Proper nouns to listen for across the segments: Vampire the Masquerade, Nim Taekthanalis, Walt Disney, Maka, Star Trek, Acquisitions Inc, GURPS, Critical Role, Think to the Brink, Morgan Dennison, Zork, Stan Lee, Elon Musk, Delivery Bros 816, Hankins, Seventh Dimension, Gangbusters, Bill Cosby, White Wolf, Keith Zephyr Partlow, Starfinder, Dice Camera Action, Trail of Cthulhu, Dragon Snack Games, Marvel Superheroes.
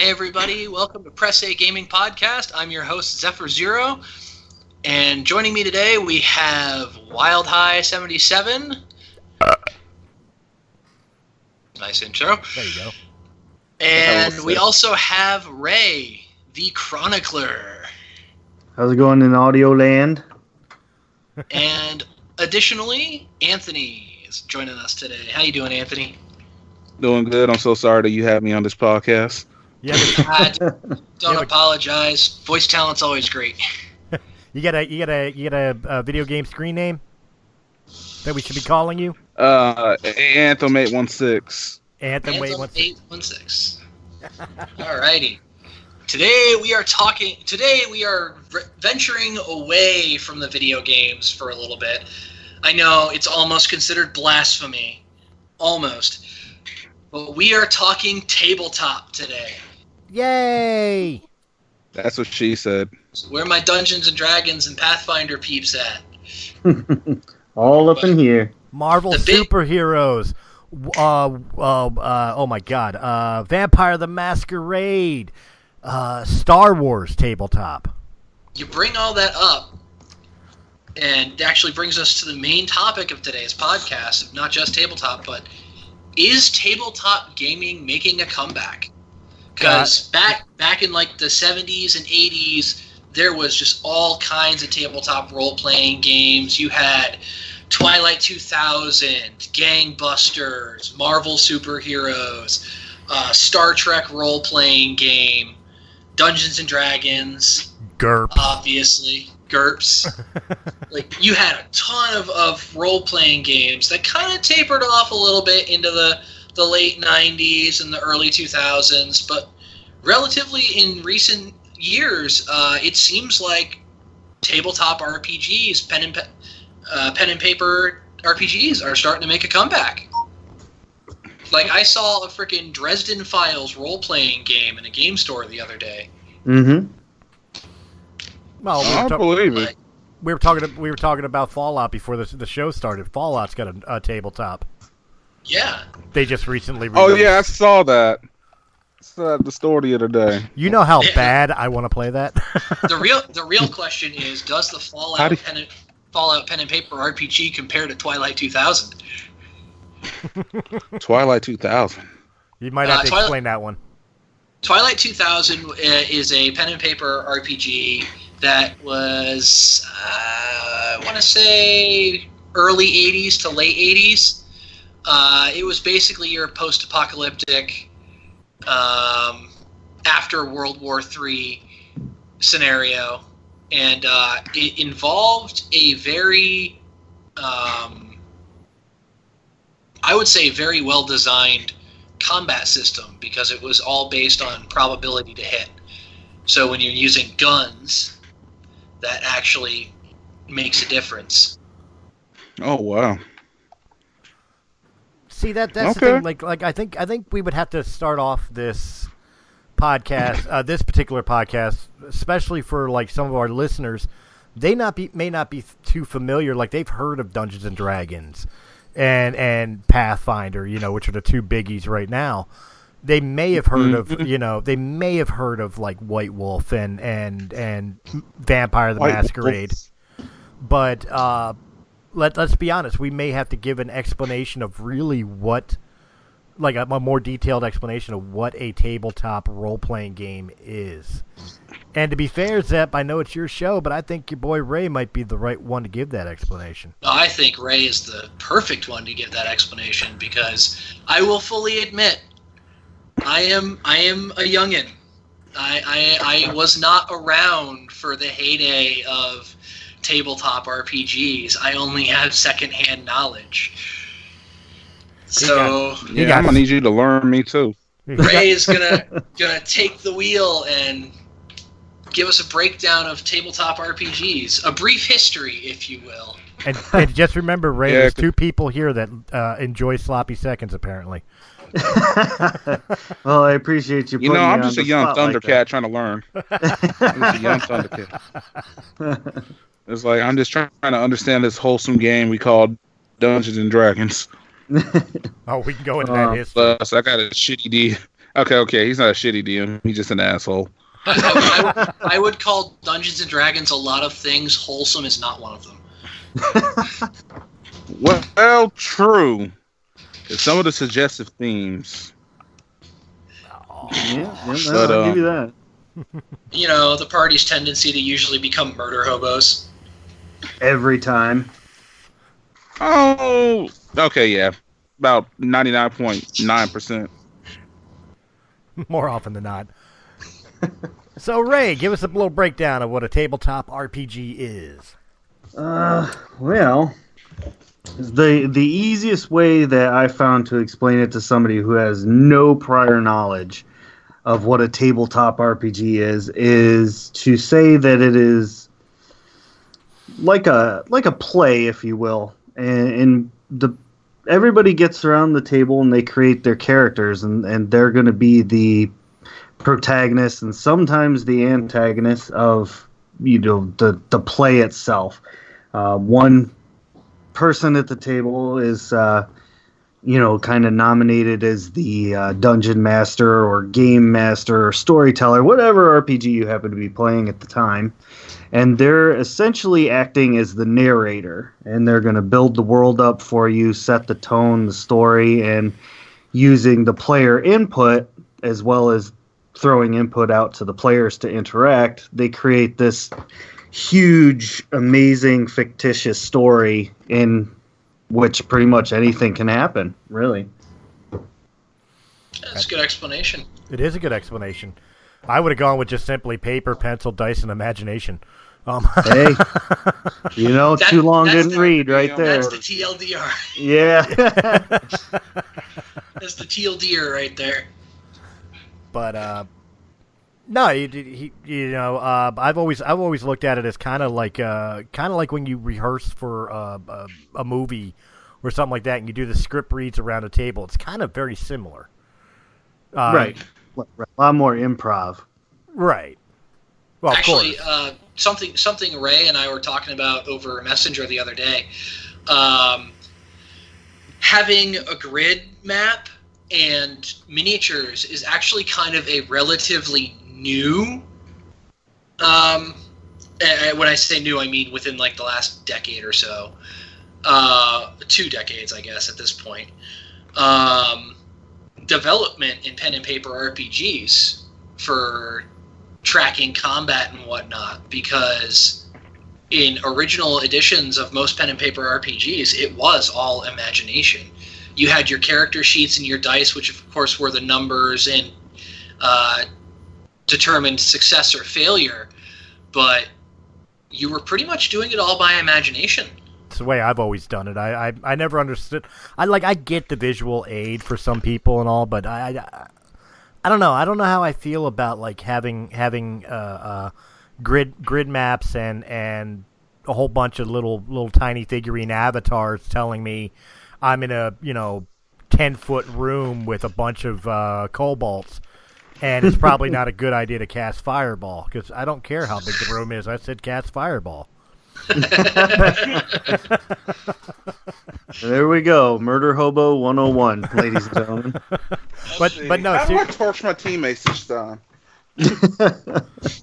Hey everybody, welcome to Press A Gaming Podcast. I'm your host, Zephyr Zero, and joining me today we have Wild High 77. Nice intro. There you go. And we also have Ray, the Chronicler. How's it going in audio land? And additionally, Anthony is joining us today. How you doing, Anthony? Doing good. I'm so sorry that you had me on this podcast. Yeah, don't apologize. Voice talent's always great. You got a video game screen name that we should be calling you? Anthem 816. Anthem 816. Alrighty. Today we are venturing away from the video games for a little bit. I know it's almost considered blasphemy, almost, but we are talking tabletop today. Yay! That's what she said. So where are my Dungeons and Dragons and Pathfinder peeps at? All up in here. Marvel Superheroes. Oh my God. Vampire the Masquerade. Star Wars tabletop. You bring all that up, and it actually brings us to the main topic of today's podcast, not just tabletop, but is tabletop gaming making a comeback? Because back in like the 70s and 80s, there was just all kinds of tabletop role-playing games. You had Twilight 2000, Gangbusters, Marvel Superheroes, Star Trek role-playing game, Dungeons and Dragons, GURPS, obviously, GURPS. Like, you had a ton of role-playing games that kind of tapered off a little bit into the late 90s and the early 2000s, but relatively in recent years, it seems like tabletop RPGs, pen and paper RPGs are starting to make a comeback. Like, I saw a freaking Dresden Files role-playing game in a game store the other day. Mm-hmm. Well, I don't believe it. We were talking about Fallout before the show started. Fallout's got a tabletop. Yeah. They just recently released. Oh, yeah, I saw that. It's at the store the other day. You know how bad I want to play that? The real question is, does the Fallout pen and paper RPG compare to Twilight 2000? Twilight 2000. You might have to explain that one. Twilight 2000 is a pen and paper RPG that was, I want to say, early 80s to late 80s. It was basically your post-apocalyptic, after World War III scenario. And it involved a very, I would say, very well-designed combat system, because it was all based on probability to hit. So when you're using guns, that actually makes a difference. Oh wow! See, that's okay. The thing. Like I think we would have to start off this podcast, this particular podcast, especially for like some of our listeners. They may not be too familiar. Like, they've heard of Dungeons and Dragons and Pathfinder, you know, which are the two biggies right now. They may have heard of, you know, like White Wolf and Vampire the Masquerade. But let's be honest, we may have to give an explanation of really what, like a more detailed explanation of what a tabletop role-playing game is. And to be fair, Zep, I know it's your show, but I think your boy Ray might be the right one to give that explanation. I think Ray is the perfect one to give that explanation, because I will fully admit, I am a youngin. I was not around for the heyday of tabletop RPGs. I only have secondhand knowledge. So yeah, I'm gonna need you to learn me too. Ray is gonna take the wheel and give us a breakdown of tabletop RPGs, a brief history, if you will. And just remember, Ray, there's two people here that enjoy sloppy seconds, apparently. Well, I appreciate you. You know, I'm just a young Thundercat trying to learn. I'm just a young Thundercat. It's like, I'm just trying to understand this wholesome game we call Dungeons and Dragons. Oh, we can go into that history. Plus, I got a shitty D. Okay. He's not a shitty DM. He's just an asshole. I would call Dungeons and Dragons a lot of things. Wholesome is not one of them. Well, true. Some of the suggestive themes. Yeah, I'll give you that. You know, the party's tendency to usually become murder hobos. Every time. Oh, okay, yeah. About 99.9%. More often than not. So, Ray, give us a little breakdown of what a tabletop RPG is. Well, the easiest way that I found to explain it to somebody who has no prior knowledge of what a tabletop RPG is to say that it is like a play, if you will, and everybody gets around the table and they create their characters, and they're going to be the protagonist and sometimes the antagonist of, you know, the play itself. One person at the table is kind of nominated as the dungeon master or game master or storyteller, whatever RPG you happen to be playing at the time. And they're essentially acting as the narrator, and they're going to build the world up for you, set the tone, the story, and using the player input as well as throwing input out to the players to interact, they create this huge, amazing, fictitious story in which pretty much anything can happen, really. That's a good explanation. It is a good explanation. I would have gone with just simply paper, pencil, dice, and imagination. Hey, you know, that, too long didn't read right there. That's the TLDR. Yeah. That's the TLDR right there. But, I've always looked at it as kind of like when you rehearse for a movie or something like that, and you do the script reads around a table. It's kind of very similar, right? A lot more improv, right? Well, actually, of course. Something Ray and I were talking about over Messenger the other day. Having a grid map and miniatures is actually kind of a relatively new. When I say new, I mean within like the last decade or so, 2 decades, I guess, at this point. Development in pen and paper RPGs for tracking combat and whatnot, because in original editions of most pen and paper RPGs, it was all imagination. You had your character sheets and your dice, which of course were the numbers and determined success or failure, but you were pretty much doing it all by imagination. It's the way I've always done it. I never understood. I get the visual aid for some people and all, but I don't know. I don't know how I feel about like having grid maps and a whole bunch of little tiny figurine avatars telling me I'm in a 10-foot room with a bunch of kobolds, and it's probably not a good idea to cast fireball, because I don't care how big the room is. I said cast fireball. There we go, Murder Hobo 101, ladies and gentlemen. But no, I don't want to torch my teammates this time.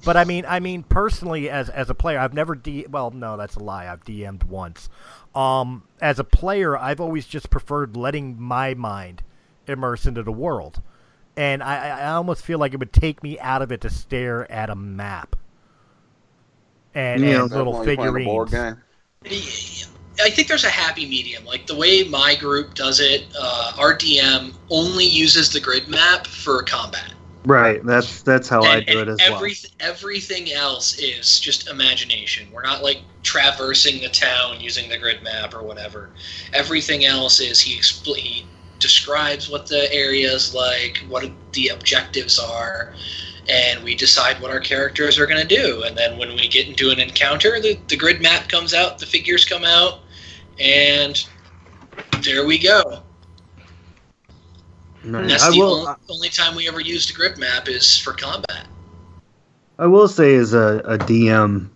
But I mean, personally, as a player, I've never well, no, that's a lie. I've DM'd once. As a player, I've always just preferred letting my mind immerse into the world. And I almost feel like it would take me out of it to stare at a map and little figurines. I think there's a happy medium. Like the way my group does it, our DM only uses the grid map for combat. Right, that's how I do it as well. Everything else is just imagination. We're not like traversing the town using the grid map or whatever. Everything else is he describes what the area is like, what the objectives are, and we decide what our characters are going to do. And then when we get into an encounter, the grid map comes out, the figures come out, and there we go. And that's only time we ever used a grid map is for combat. I will say, as a DM,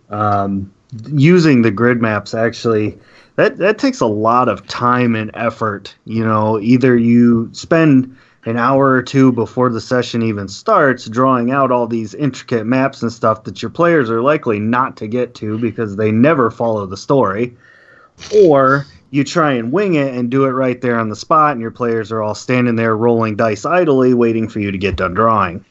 using the grid maps, actually, that takes a lot of time and effort. You know, either you spend an hour or two before the session even starts, drawing out all these intricate maps and stuff that your players are likely not to get to because they never follow the story. Or you try and wing it and do it right there on the spot, and your players are all standing there rolling dice idly, waiting for you to get done drawing.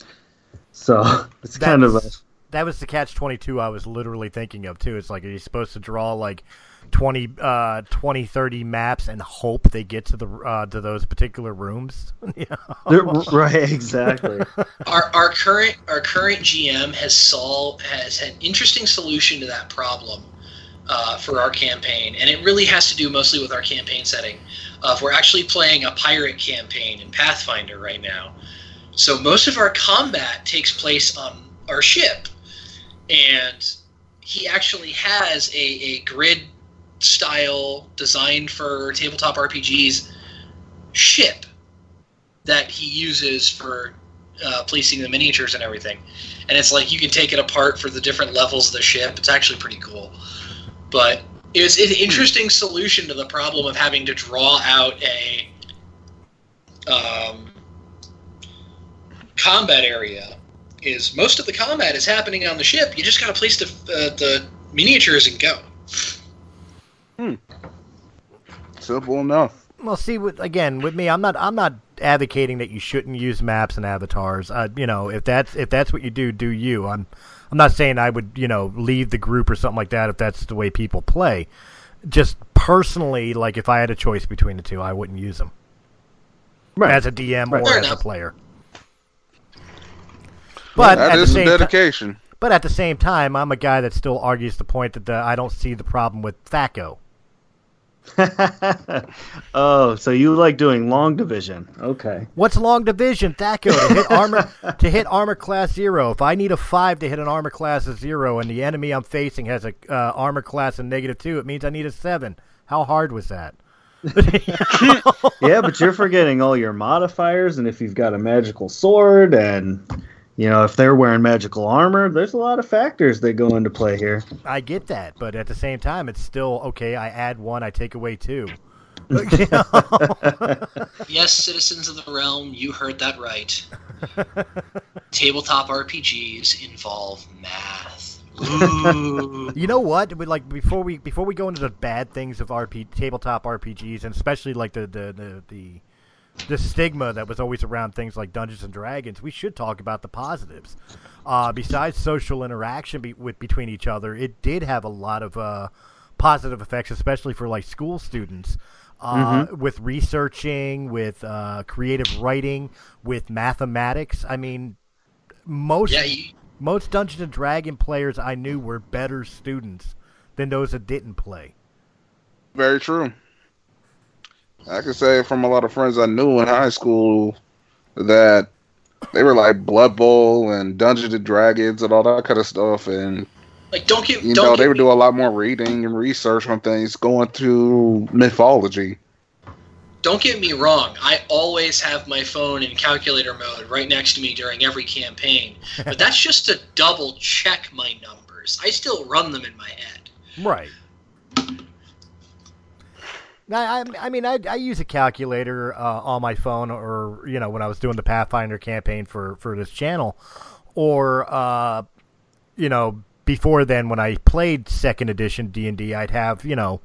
So it's kind of a... That was the catch-22 I was literally thinking of, too. It's like, are you supposed to draw, like, 20, 30 maps and hope they get to those particular rooms? Yeah. Right, exactly. Our current GM has had an interesting solution to that problem for our campaign, and it really has to do mostly with our campaign setting. We're actually playing a pirate campaign in Pathfinder right now. So most of our combat takes place on our ship, and he actually has a grid style designed for tabletop RPGs ship that he uses for placing the miniatures and everything, and it's like you can take it apart for the different levels of the ship. It's actually pretty cool, but it's an interesting solution to the problem of having to draw out a combat area. Is most of the combat is happening on the ship. You just got to place the miniatures and go. Simple enough. Well, see, with me, I'm not advocating that you shouldn't use maps and avatars. You know, if that's what you do, do you. I'm not saying I would, you know, leave the group or something like that if that's the way people play. Just personally, like if I had a choice between the two, I wouldn't use them. Right. As a DM or as a player. But that is some dedication. But at the same time, I'm a guy that still argues the point that I don't see the problem with Thaco. Oh, so you like doing long division? Okay. What's long division, Thaco? To hit armor class 0. If I need a 5 to hit an armor class of 0, and the enemy I'm facing has a armor class of -2, it means I need a 7. How hard was that? Yeah, but you're forgetting all your modifiers, and if you've got a magical sword and. You know, if they're wearing magical armor, there's a lot of factors that go into play here. I get that, but at the same time, it's still, okay, I add 1, I take away 2. You know? Yes, citizens of the realm, you heard that right. Tabletop RPGs involve math. Ooh. You know what? Like before we go into the bad things of tabletop RPGs, and especially like the stigma that was always around things like Dungeons and Dragons, we should talk about the positives. Besides social interaction between each other, it did have a lot of positive effects, especially for like school students, with researching, with creative writing, with mathematics. I mean, most Dungeons and Dragon players I knew were better students than those that didn't play. Very true. I can say from a lot of friends I knew in high school that they were like Blood Bowl and Dungeons and Dragons and all that kind of stuff, and like they would do a lot more reading and research on things, going through mythology. Don't get me wrong, I always have my phone in calculator mode right next to me during every campaign, but that's just to double check my numbers. I still run them in my head. Right. I mean, I use a calculator on my phone, or, you know, when I was doing the Pathfinder campaign for this channel, or, you know, before then when I played 2nd edition D&D, I'd have, you know,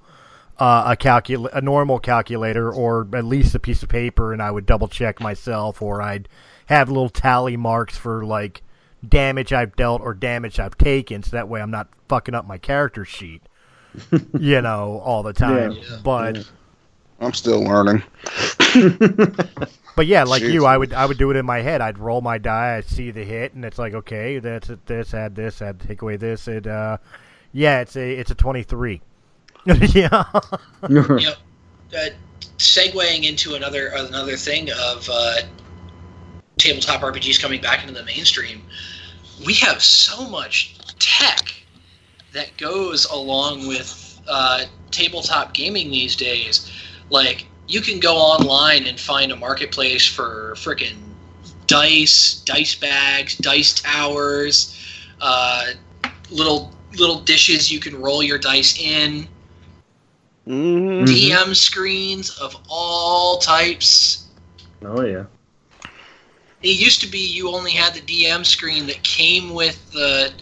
a normal calculator or at least a piece of paper, and I would double check myself, or I'd have little tally marks for, like, damage I've dealt or damage I've taken, so that way I'm not fucking up my character sheet. You know, all the time. Yeah, but yeah. I'm still learning. But yeah, like Jeez. You, I would do it in my head. I'd roll my die, I'd see the hit, and it's like, okay, that's it, this, add take away this, it yeah, it's a 23. Yeah. You know, segueing into another thing of tabletop RPGs coming back into the mainstream, we have so much tech that goes along with tabletop gaming these days. Like, you can go online and find a marketplace for frickin' dice bags, dice towers, little dishes you can roll your dice in, DM screens of all types. Oh, yeah. It used to be you only had the DM screen that came with the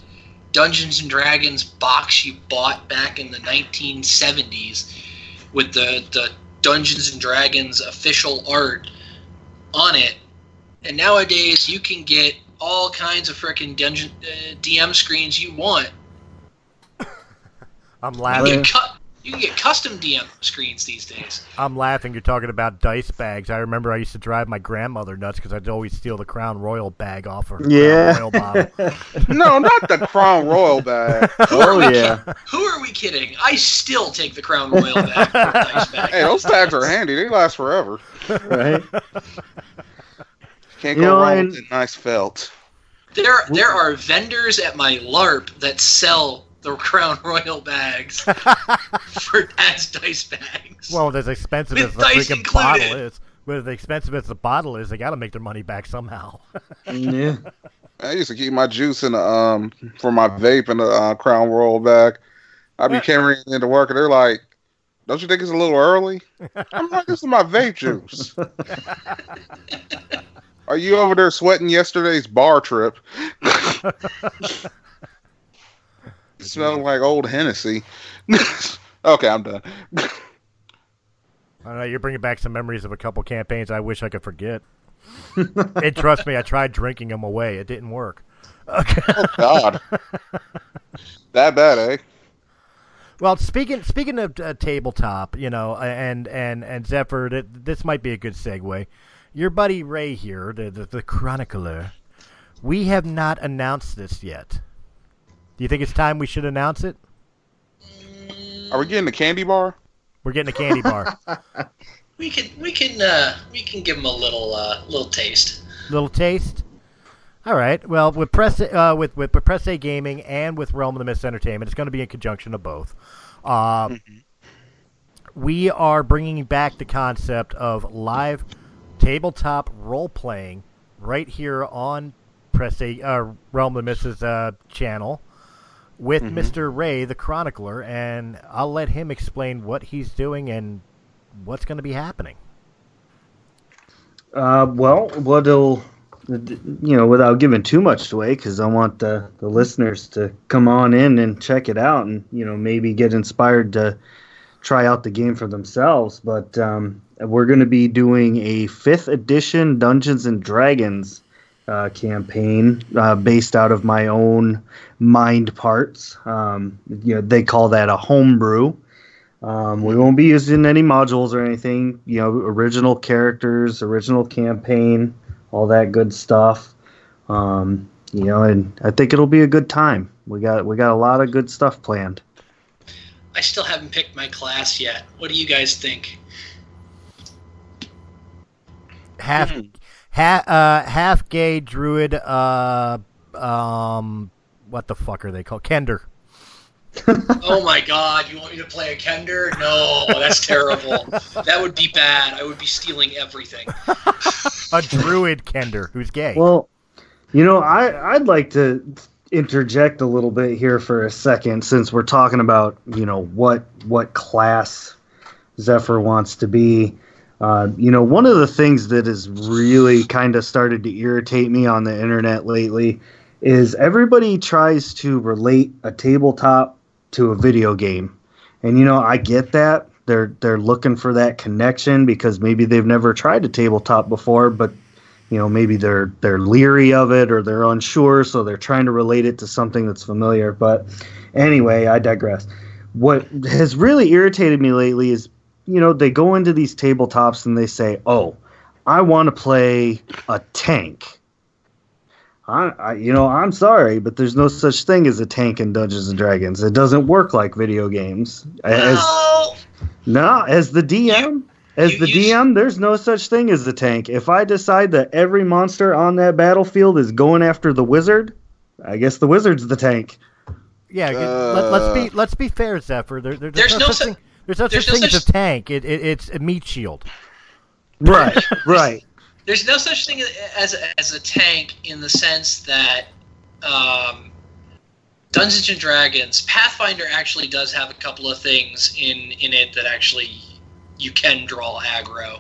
Dungeons and Dragons box you bought back in the 1970s with the Dungeons and Dragons official art on it. And nowadays you can get all kinds of frickin' DM screens you want. I'm laughing. You can get custom DM screens these days. I'm laughing. You're talking about dice bags. I remember I used to drive my grandmother nuts because I'd always steal the Crown Royal bag off her. Yeah. Crown Royal bottle. No, not the Crown Royal bag. Who are we kidding? I still take the Crown Royal bag for a dice bag. Hey, those bags are handy. They last forever. Right. Can't go wrong with a nice felt. There are vendors at my LARP that sell the Crown Royal bags for as dice bags. Well, as expensive as the freaking bottle is, they got to make their money back somehow. Yeah, I used to keep my juice in the, for my vape in the Crown Royal bag. I be carrying it into work, and they're like, "Don't you think it's a little early?" I'm like, "This is my vape juice." Are you over there sweating yesterday's bar trip? It smells like old Hennessy. Okay, I'm done. All right, you're bringing back some memories of a couple campaigns I wish I could forget. And trust me, I tried drinking them away. It didn't work. Okay. Oh, God. That bad, eh? Well, speaking of tabletop, you know, and Zephyr, this might be a good segue. Your buddy Ray here, the chronicler, we have not announced this yet. Do you think it's time we should announce it? Are we getting a candy bar? We're getting a candy bar. We can give them a little taste. Little taste. All right. Well, with Press Press A Gaming and with Realm of the Mist Entertainment, it's going to be in conjunction of both. We are bringing back the concept of live tabletop role playing right here on Press A Realm of the Mist's channel. With Mr. Ray, the chronicler, and I'll let him explain what he's doing and what's going to be happening. Without giving too much away, because I want the listeners to come on in and check it out and, you know, maybe get inspired to try out the game for themselves. But we're going to be doing a 5th edition Dungeons and Dragons campaign based out of my own mind parts. They call that a homebrew. We won't be using any modules or anything. You know, original characters, original campaign, all that good stuff. And I think it'll be a good time. We got a lot of good stuff planned. I still haven't picked my class yet. What do you guys think? Half gay druid. What the fuck are they called? Kender. Oh my God! You want me to play a Kender? No, that's terrible. That would be bad. I would be stealing everything. A druid Kender who's gay. Well, you know, I'd like to interject a little bit here for a second, since we're talking about, you know, what class Zephyr wants to be. One of the things that has really kind of started to irritate me on the internet lately is everybody tries to relate a tabletop to a video game. And, you know, I get that. They're looking for that connection because maybe they've never tried a tabletop before, but, you know, maybe they're leery of it or they're unsure, so they're trying to relate it to something that's familiar. But anyway, I digress. What has really irritated me lately is, you know, they go into these tabletops and they say, "Oh, I want to play a tank." I'm sorry, but there's no such thing as a tank in Dungeons and Dragons. It doesn't work like video games. As the DM, there's no such thing as a tank. If I decide that every monster on that battlefield is going after the wizard, I guess the wizard's the tank. Yeah, let's be fair, Zephyr. There's no such thing. There's no such thing as a tank. It's a meat shield. Right, right. There's no such thing as a tank in the sense that Dungeons and Dragons, Pathfinder actually does have a couple of things in it that actually you can draw aggro.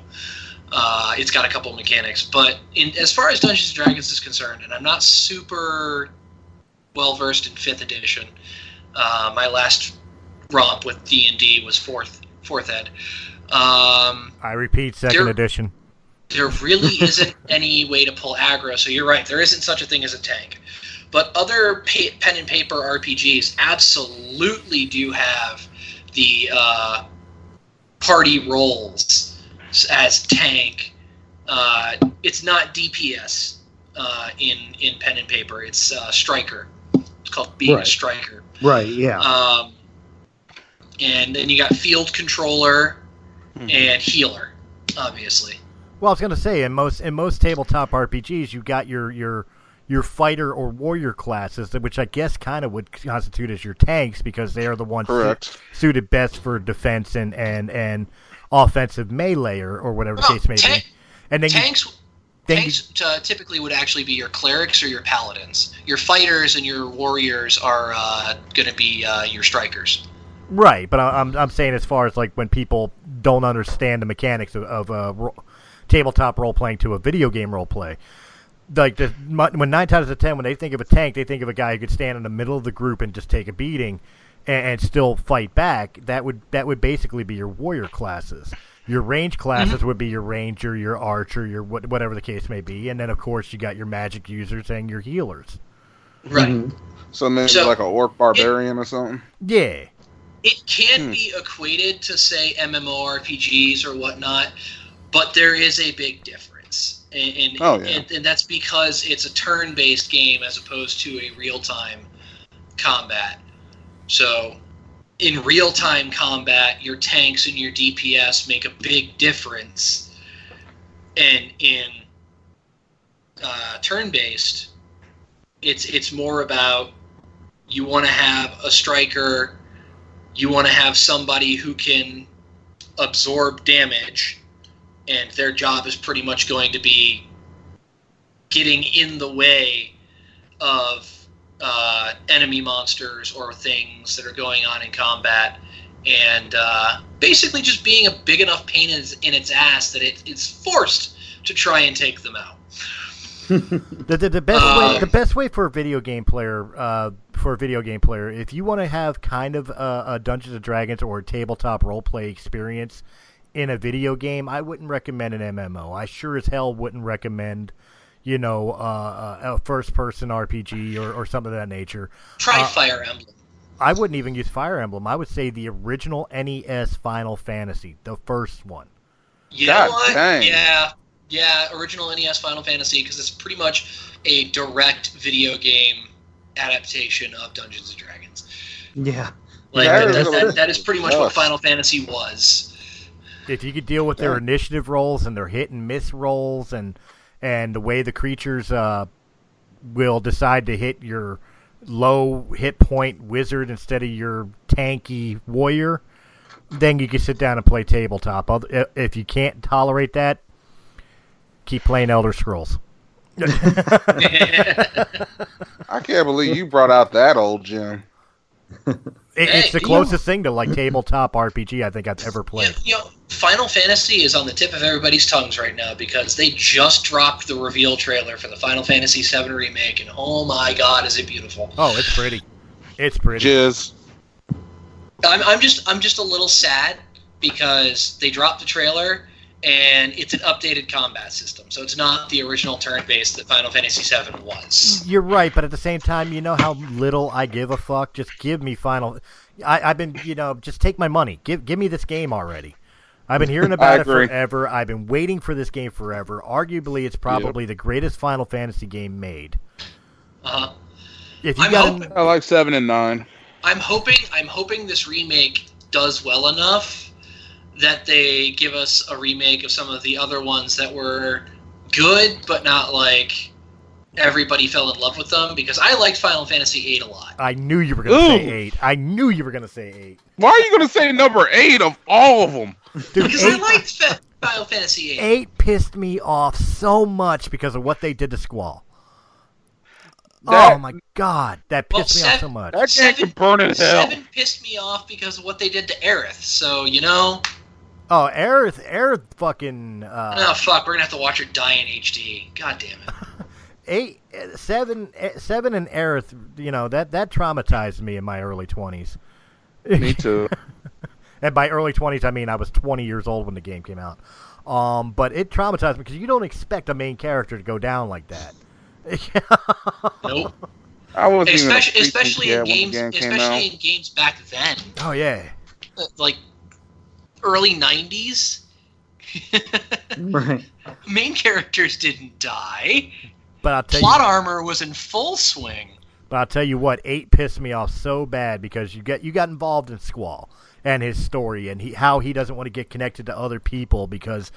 It's got a couple of mechanics, but as far as Dungeons and Dragons is concerned, and I'm not super well versed in 5th edition. My last romp with D&D was fourth ed. I repeat, second edition. There really isn't any way to pull aggro, so you're right. There isn't such a thing as a tank. But other pen and paper RPGs absolutely do have the party roles as tank. It's not DPS in pen and paper. It's striker. It's called being a striker. Right, yeah. And then you got field controller and healer, obviously. Well, I was going to say, in most tabletop RPGs, you got your fighter or warrior classes, which I guess kind of would constitute as your tanks, because they are the ones suited best for defense and offensive melee or whatever the case may be. And then tanks typically would actually be your clerics or your paladins. Your fighters and your warriors are going to be your strikers. Right, but I'm saying as far as like when people don't understand the mechanics of tabletop role-playing to a video game role-play. Like, when 9 times out of 10, when they think of a tank, they think of a guy who could stand in the middle of the group and just take a beating and still fight back. That would basically be your warrior classes. Your range classes would be your ranger, your archer, your whatever the case may be. And then, of course, you got your magic users and your healers. Right. So maybe like an orc barbarian or something? Yeah. It can be equated to, say, MMORPGs or whatnot. But there is a big difference, and that's because it's a turn-based game as opposed to a real-time combat. So in real-time combat, your tanks and your DPS make a big difference, and in turn-based, it's more about you want to have a striker, you want to have somebody who can absorb damage. And their job is pretty much going to be getting in the way of enemy monsters or things that are going on in combat, and basically just being a big enough pain in its ass that it's forced to try and take them out. the best way for a video game player if you want to have kind of a Dungeons and Dragons or a tabletop role play experience in a video game, I wouldn't recommend an MMO. I sure as hell wouldn't recommend, a first-person RPG or something of that nature. Try Fire Emblem. I wouldn't even use Fire Emblem. I would say the original NES Final Fantasy, the first one. Yeah, original NES Final Fantasy, because it's pretty much a direct video game adaptation of Dungeons and Dragons. Yeah. That is pretty much what Final Fantasy was. If you could deal with their initiative rolls and their hit and miss rolls and the way the creatures will decide to hit your low hit point wizard instead of your tanky warrior, then you can sit down and play tabletop. If you can't tolerate that, keep playing Elder Scrolls. I can't believe you brought out that old gem. It's the closest thing to like tabletop RPG I think I've ever played. Final Fantasy is on the tip of everybody's tongues right now because they just dropped the reveal trailer for the Final Fantasy VII remake, and oh my god, is it beautiful! Oh, it's pretty. It's pretty. Jizz. I'm just a little sad because they dropped the trailer and it's an updated combat system, so it's not the original turn-based that Final Fantasy VII was. You're right, but at the same time, you know how little I give a fuck? Just give me Final... I've been, just take my money. Give me this game already. I've been hearing about it forever. I've been waiting for this game forever. Arguably, it's probably the greatest Final Fantasy game made. Uh-huh. I like 7 and 9. I'm hoping this remake does well enough that they give us a remake of some of the other ones that were good, but not like everybody fell in love with them, because I liked Final Fantasy VIII a lot. I knew you were going to say 8. Why are you going to say number 8 of all of them? Dude, because I liked Final Fantasy VIII. 8 pissed me off so much because of what they did to Squall. Oh my god, that pissed me off so much. That 7 pissed me off because of what they did to Aerith, so, Oh, fucking... oh, fuck, we're gonna have to watch her die in HD. God damn it. 7 and Aerith, you know, that traumatized me in my early 20s. Me too. And by early 20s, I mean I was 20 years old when the game came out. But it traumatized me because you don't expect a main character to go down like that. Nope. I wasn't especially in games back then. Oh, yeah. Like, early 90s? Right. Main characters didn't die. But I'll tell armor was in full swing. But I'll tell you what, 8 pissed me off so bad because you got involved in Squall and his story and how he doesn't want to get connected to other people because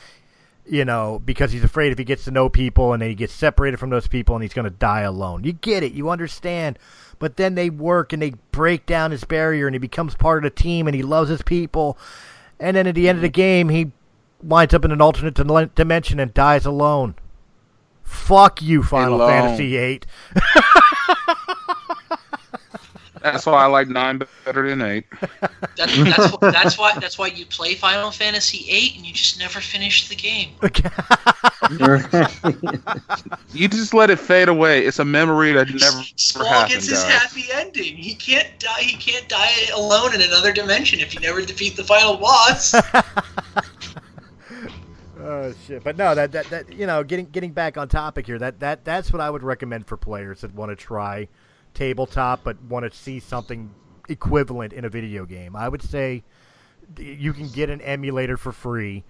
he's afraid if he gets to know people and then he gets separated from those people and he's going to die alone. You get it. You understand. But then they work and they break down his barrier and he becomes part of the team and he loves his people. And then at the end of the game, he winds up in an alternate dimension and dies alone. Fuck you, Final Fantasy VIII. That's why I like 9 better than 8. That's why you play Final Fantasy VIII and you just never finish the game. You just let it fade away. It's a memory that never Squall gets his happy ending. He can't die. He can't die alone in another dimension if you never defeat the final boss. Oh shit! But no, that you know, getting back on topic here. That's what I would recommend for players that want to try tabletop but want to see something equivalent in a video game. I would say you can get an emulator for free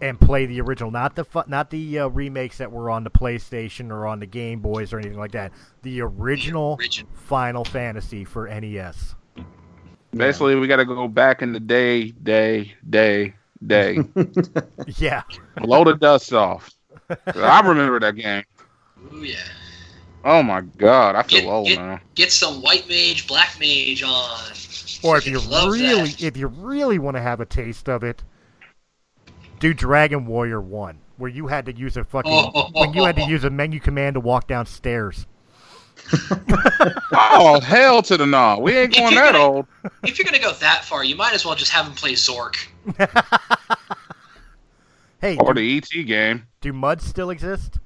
and play the original, not the remakes that were on the PlayStation or on the Game Boys or anything like that. The original Final Fantasy for NES. Basically, we got to go back in the day. Yeah. Blow the dust off. I remember that game. Ooh, yeah. Oh my god, I feel old now. Get some white mage, black mage on. Or if you really want to have a taste of it, do Dragon Warrior 1, where you had to use a use a menu command to walk downstairs. Oh, hell to the no. We ain't going that old. If you're going to go that far, you might as well just have him play Zork. Hey, or the E.T. game. Do MUDs still exist?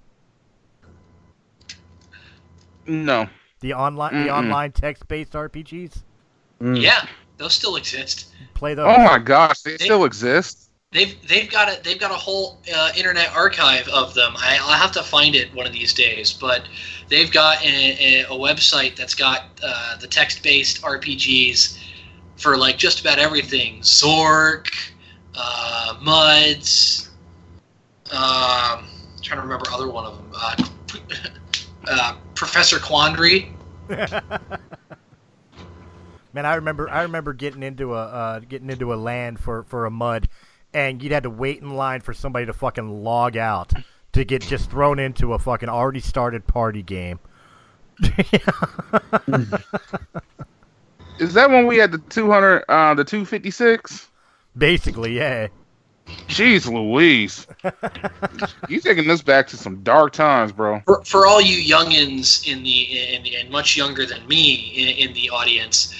No. The online text-based RPGs? Mm. Yeah, those still exist. Play those. Oh my gosh, they still exist? They've got a whole internet archive of them. I'll have to find it one of these days, but they've got a website that's got the text-based RPGs for like just about everything: Zork, MUDs. I'm trying to remember other one of them. Professor Quandary. Man, I remember getting into a LAN for a MUD. And you'd have to wait in line for somebody to fucking log out to get just thrown into a fucking already started party game. Is that when we had the 256? Basically, yeah. Jeez Louise. You taking this back to some dark times, bro. For all you youngins and much younger than me in the audience,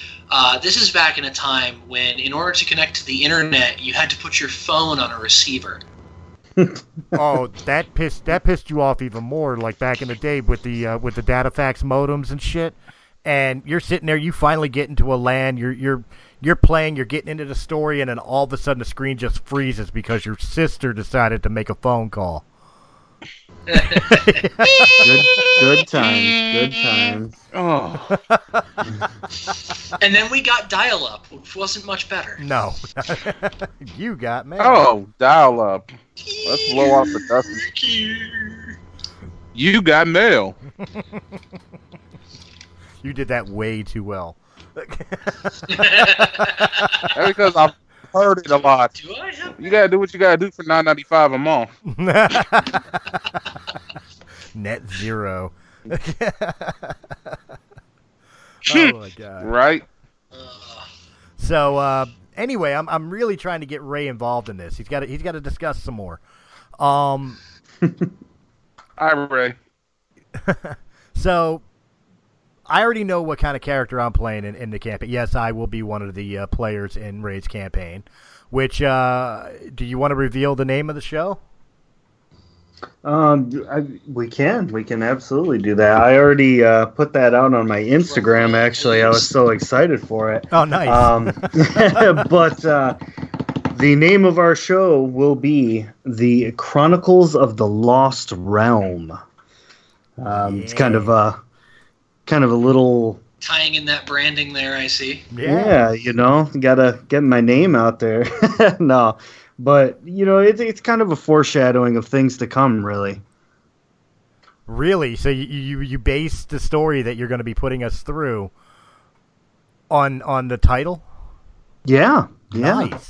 this is back in a time when, in order to connect to the internet, you had to put your phone on a receiver. Oh, that pissed you off even more. Like back in the day with the data fax modems and shit. And you're sitting there, you finally get into a LAN, you're playing, you're getting into the story, and then all of a sudden the screen just freezes because your sister decided to make a phone call. Good times. Oh. And then we got dial-up, which wasn't much better. No. You got mad. Oh, dial-up. Let's blow off the dust. You got mail. You did that way too well. That's because I've heard it a lot. You gotta do what you gotta do for $9.95 a month. Net zero. Oh my god! Right. So anyway, I'm really trying to get Ray involved in this. He's got to discuss some more. Hi, Ray. So I already know what kind of character I'm playing in the campaign. Yes, I will be one of the players in Ray's campaign. Which, do you want to reveal the name of the show? We can absolutely do that. I already put that out on my Instagram, actually. I was so excited for it. Oh, nice. But the name of our show will be The Chronicles of the Lost Realm. It's kind of a little... tying in that branding there, I see. Yeah, you know, gotta get my name out there. No, but, you know, it's kind of a foreshadowing of things to come, really. Really? So you base the story that you're going to be putting us through on the title? Yeah. Nice.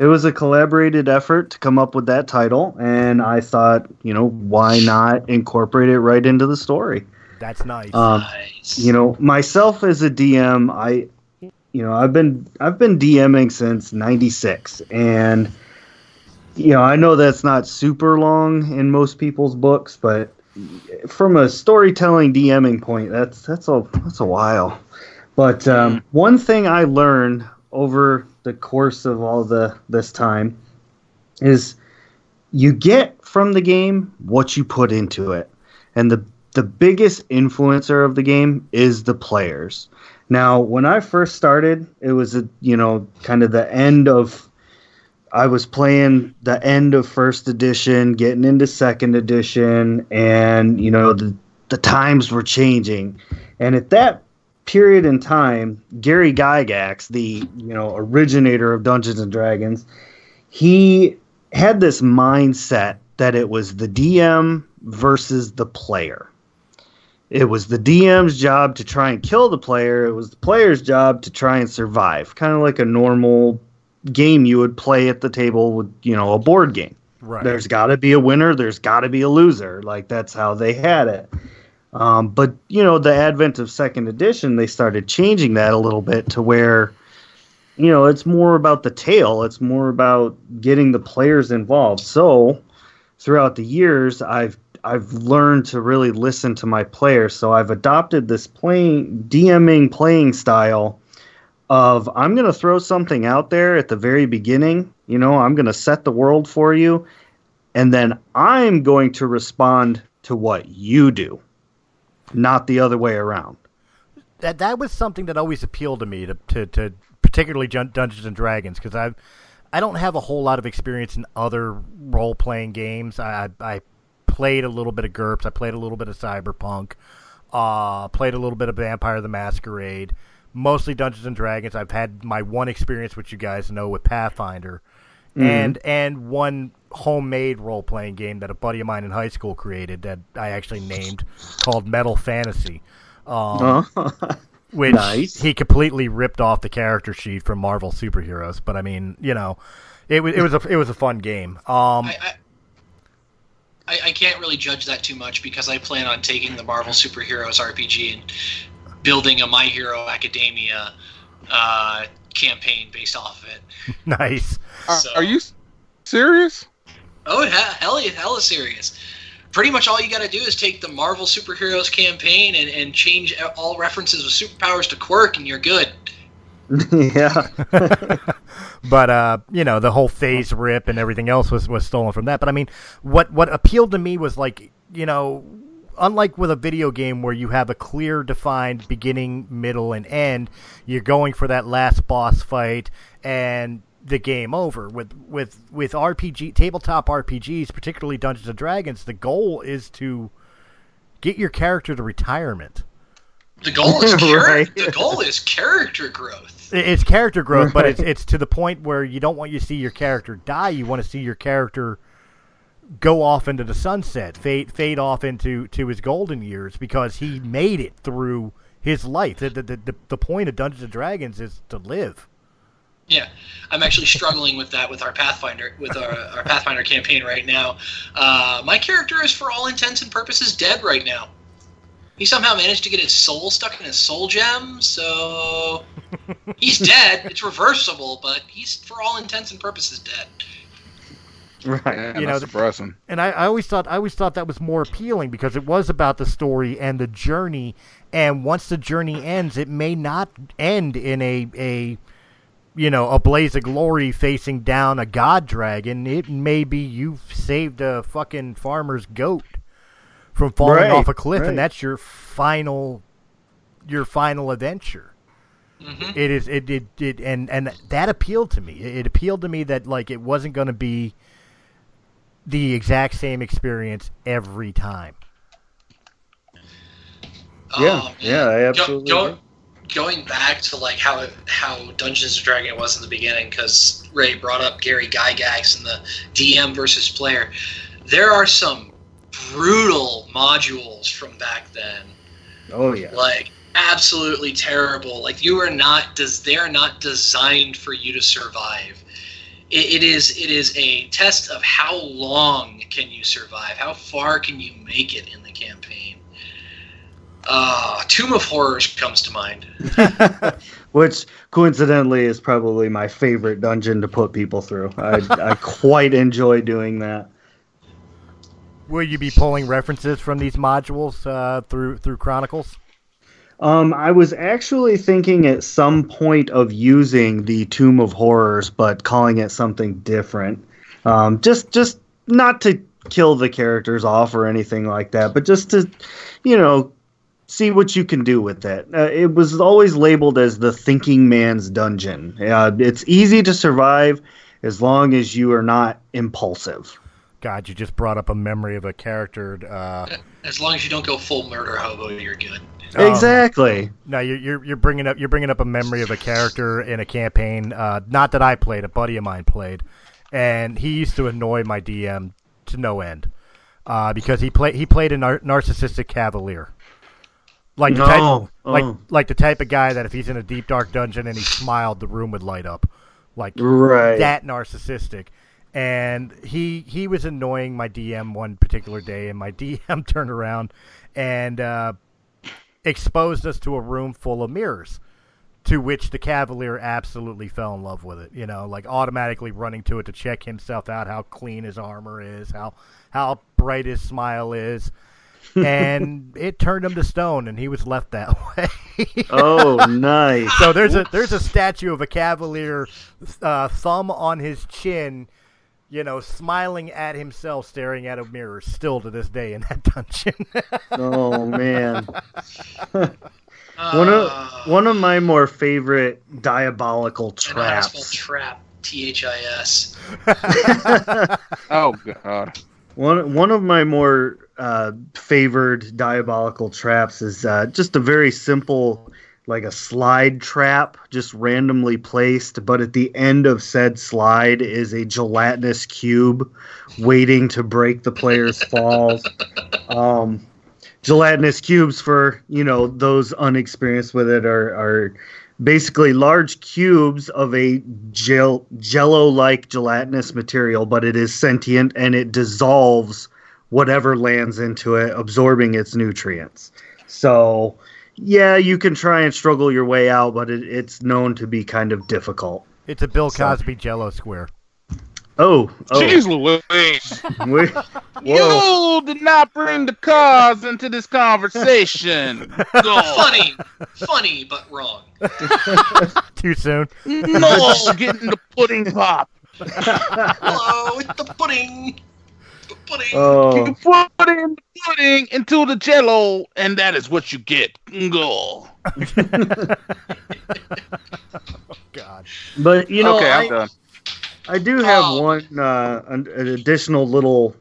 It was a collaborated effort to come up with that title, and I thought, you know, why not incorporate it right into the story? That's nice. You know, myself as a DM, I've been DMing since '96, and you know, I know that's not super long in most people's books, but from a storytelling DMing point, that's a while. But one thing I learned over the course of all this time is you get from the game what you put into it, and the biggest influencer of the game is the players. Now, when I first started, it was I was playing the end of first edition, getting into second edition, and you know the times were changing. And at that period in time, Gary Gygax, the originator of Dungeons and Dragons, he had this mindset that it was the DM versus the player. It was the DM's job to try and kill the player. It was the player's job to try and survive, kind of like a normal game you would play at the table with, a board game. Right. There's got to be a winner. There's got to be a loser. Like, that's how they had it. But, the advent of second edition, they started changing that a little bit to where, it's more about the tale. It's more about getting the players involved. So throughout the years, I've learned to really listen to my players, so I've adopted this DMing playing style of I'm going to throw something out there at the very beginning. I'm going to set the world for you, and then I'm going to respond to what you do, not the other way around. That was something that always appealed to me, to particularly Dungeons and Dragons, because I don't have a whole lot of experience in other role-playing games. I played a little bit of GURPS. I played a little bit of Cyberpunk. Played a little bit of Vampire the Masquerade. Mostly Dungeons and Dragons. I've had my one experience, which you guys know, with Pathfinder, and one homemade role playing game that a buddy of mine in high school created that I actually named called Metal Fantasy, which nice. He completely ripped off the character sheet from Marvel Superheroes. But I mean, it was a fun game. I can't really judge that too much because I plan on taking the Marvel Superheroes RPG and building a My Hero Academia campaign based off of it. Nice. So, are you serious? Oh, hell is serious. Pretty much all you got to do is take the Marvel Superheroes campaign and change all references with superpowers to quirk, and you're good. Yeah. But the whole phase rip and everything else was stolen from that. But I mean, what appealed to me was, like, unlike with a video game where you have a clear defined beginning, middle, and end, you're going for that last boss fight and the game over. With RPG, tabletop RPGs, particularly Dungeons and Dragons, the goal is to get your character to retirement. The goal is The goal is character growth. It's character growth, right. But it's to the point where you don't want you to see your character die. You want to see your character go off into the sunset, fade off into his golden years, because he made it through his life. The point of Dungeons and Dragons is to live. Yeah, I'm actually struggling with that with our Pathfinder campaign right now. My character is, for all intents and purposes, dead right now. He somehow managed to get his soul stuck in his soul gem, so he's dead. It's reversible, but he's, for all intents and purposes, dead. Right. You know, depressing. And I always thought that was more appealing because it was about the story and the journey. And once the journey ends, it may not end in a blaze of glory facing down a god dragon. It may be you've saved a fucking farmer's goat from falling off a cliff, and that's your final adventure. Mm-hmm. It that appealed to me. It appealed to me that like it wasn't going to be the exact same experience every time. Yeah, I absolutely. Going back to like how Dungeons and Dragons was in the beginning, because Ray brought up Gary Gygax and the DM versus player. There are some brutal modules from back then. Oh yeah, like. Absolutely terrible. Like they're not designed for you to survive. It is a test of how long can you survive, how far can you make it in the campaign. Tomb of Horrors comes to mind. Which coincidentally is probably my favorite dungeon to put people through. I quite enjoy doing that. Will you be pulling references from these modules through Chronicles? I was actually thinking at some point of using the Tomb of Horrors, but calling it something different. Just not to kill the characters off or anything like that, but just to, see what you can do with it. It was always labeled as the Thinking Man's Dungeon. It's easy to survive as long as you are not impulsive. God, you just brought up a memory of a character. As long as you don't go full murder hobo, you're good. Exactly. No, you're bringing up a memory of a character in a campaign. Not that I played, a buddy of mine played, and he used to annoy my DM to no end because he played a narcissistic cavalier, like the type of guy that if he's in a deep dark dungeon and he smiled, the room would light up, that narcissistic. And he was annoying my DM one particular day, and my DM turned around and exposed us to a room full of mirrors, to which the Cavalier absolutely fell in love with it. Automatically running to it to check himself out, how clean his armor is, how bright his smile is. And it turned him to stone, and he was left that way. Oh, nice. So there's a statue of a Cavalier, thumb on his chin, smiling at himself, staring at a mirror still to this day in that dungeon. Oh, man. One of my more favorite diabolical traps. An trap, THIS. Oh, God. One of my more favored diabolical traps is just a very simple, like a slide trap, just randomly placed, but at the end of said slide is a gelatinous cube waiting to break the player's falls. Gelatinous cubes, for those unexperienced with it, are basically large cubes of a jello-like gelatinous material, but it is sentient and it dissolves whatever lands into it, absorbing its nutrients. So, yeah, you can try and struggle your way out, but it's known to be kind of difficult. It's a Bill Cosby Jell-O square. Oh. Jeez Louise. You did not bring the cause into this conversation. No. Funny, but wrong. Too soon. No, getting the pudding pop. Hello, it's the pudding. Pudding. Oh. You put in the pudding into the Jell-O, and that is what you get. Go. Oh, God. But okay, I'm done. I do have one an additional little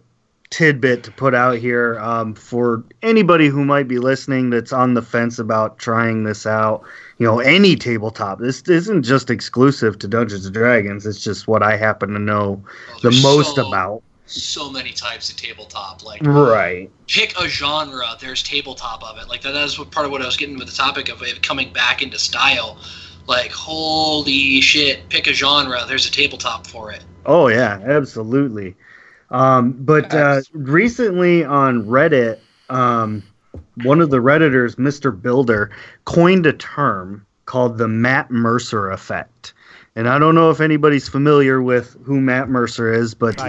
tidbit to put out here for anybody who might be listening that's on the fence about trying this out. Any tabletop. This isn't just exclusive to Dungeons and Dragons. It's just what I happen to know the most about. So many types of tabletop, pick a genre, there's tabletop of it. That's part of what I was getting with the topic of it coming back into style. Holy shit, pick a genre, there's a tabletop for it. Oh yeah, absolutely. Recently on Reddit, one of the Redditors, Mr. Builder, coined a term called the Matt Mercer effect. And I don't know if anybody's familiar with who Matt Mercer is, but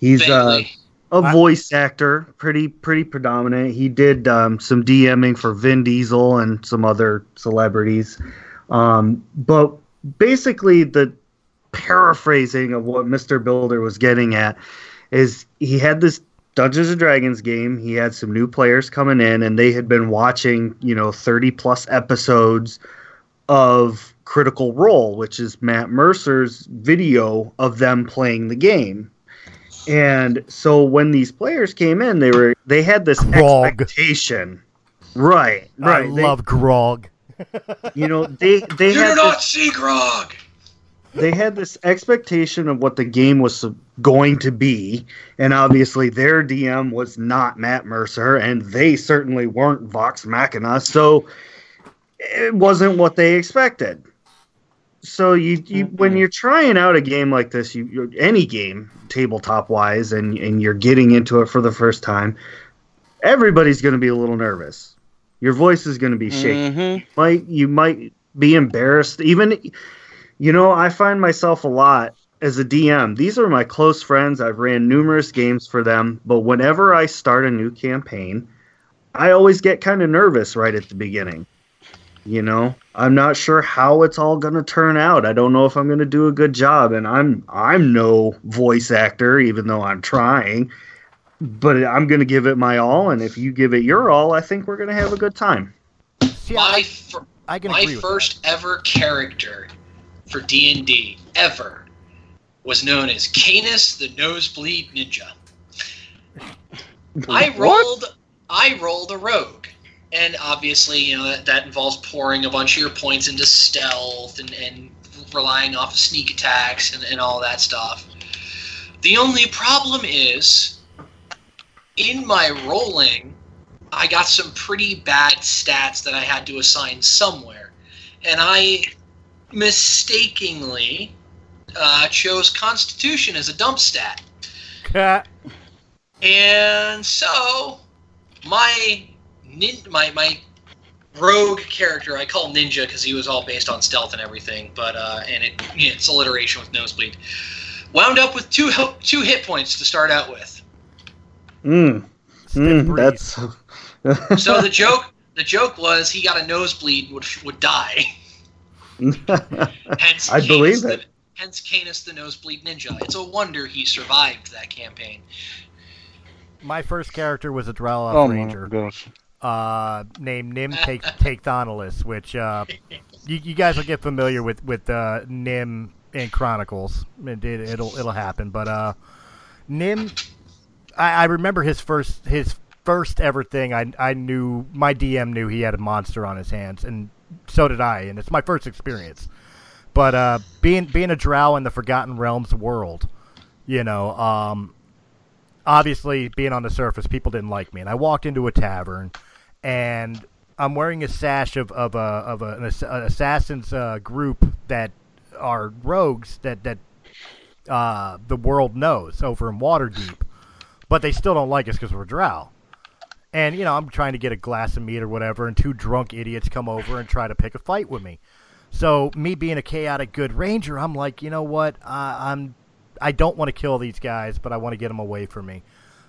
he's a voice actor, pretty predominant. He did some DMing for Vin Diesel and some other celebrities. But basically the paraphrasing of what Mr. Builder was getting at is he had this Dungeons and Dragons game. He had some new players coming in, and they had been watching, 30 plus episodes of Critical Role, which is Matt Mercer's video of them playing the game. And so when these players came in, they had this grog expectation. Right. I love grog. They do had not this, see grog. They had this expectation of what the game was going to be, and obviously their DM was not Matt Mercer, and they certainly weren't Vox Machina, so it wasn't what they expected. So you when you're trying out a game like this, any game tabletop-wise, and you're getting into it for the first time, everybody's going to be a little nervous. Your voice is going to be shaky. Mm-hmm. You might be embarrassed. Even, I find myself a lot as a DM. These are my close friends. I've ran numerous games for them. But whenever I start a new campaign, I always get kind of nervous right at the beginning. I'm not sure how it's all going to turn out. I don't know if I'm going to do a good job. And I'm no voice actor, even though I'm trying. But I'm going to give it my all, and if you give it your all, I think we're going to have a good time. My first ever character for D&D ever was known as Canis the Nosebleed Ninja. I rolled a rogue, and obviously, that involves pouring a bunch of your points into stealth and relying off of sneak attacks and all that stuff. The only problem is, in my rolling, I got some pretty bad stats that I had to assign somewhere. And I mistakenly chose Constitution as a dump stat. And so my rogue character, I call Ninja because he was all based on stealth and everything, but it's alliteration with Nosebleed, wound up with two hit points to start out with. That's so the joke was he got a nosebleed, which would die. Hence Canis the Nosebleed Ninja. It's a wonder he survived that campaign. My first character was a Draloth Ranger named Nim Taekthanalis, which you guys will get familiar with Nim in Chronicles. It'll happen, but Nim, I remember his first ever thing. I knew, my DM knew he had a monster on his hands, and so did I. And it's my first experience. But being a drow in the Forgotten Realms world, obviously being on the surface, people didn't like me. And I walked into a tavern, and I'm wearing a sash of an assassin's group that are rogues that the world knows over in Waterdeep. But they still don't like us because we're drow. And, I'm trying to get a glass of meat or whatever, and two drunk idiots come over and try to pick a fight with me. So, me being a chaotic good ranger, I'm like, you know what? I don't want to kill these guys, but I want to get them away from me.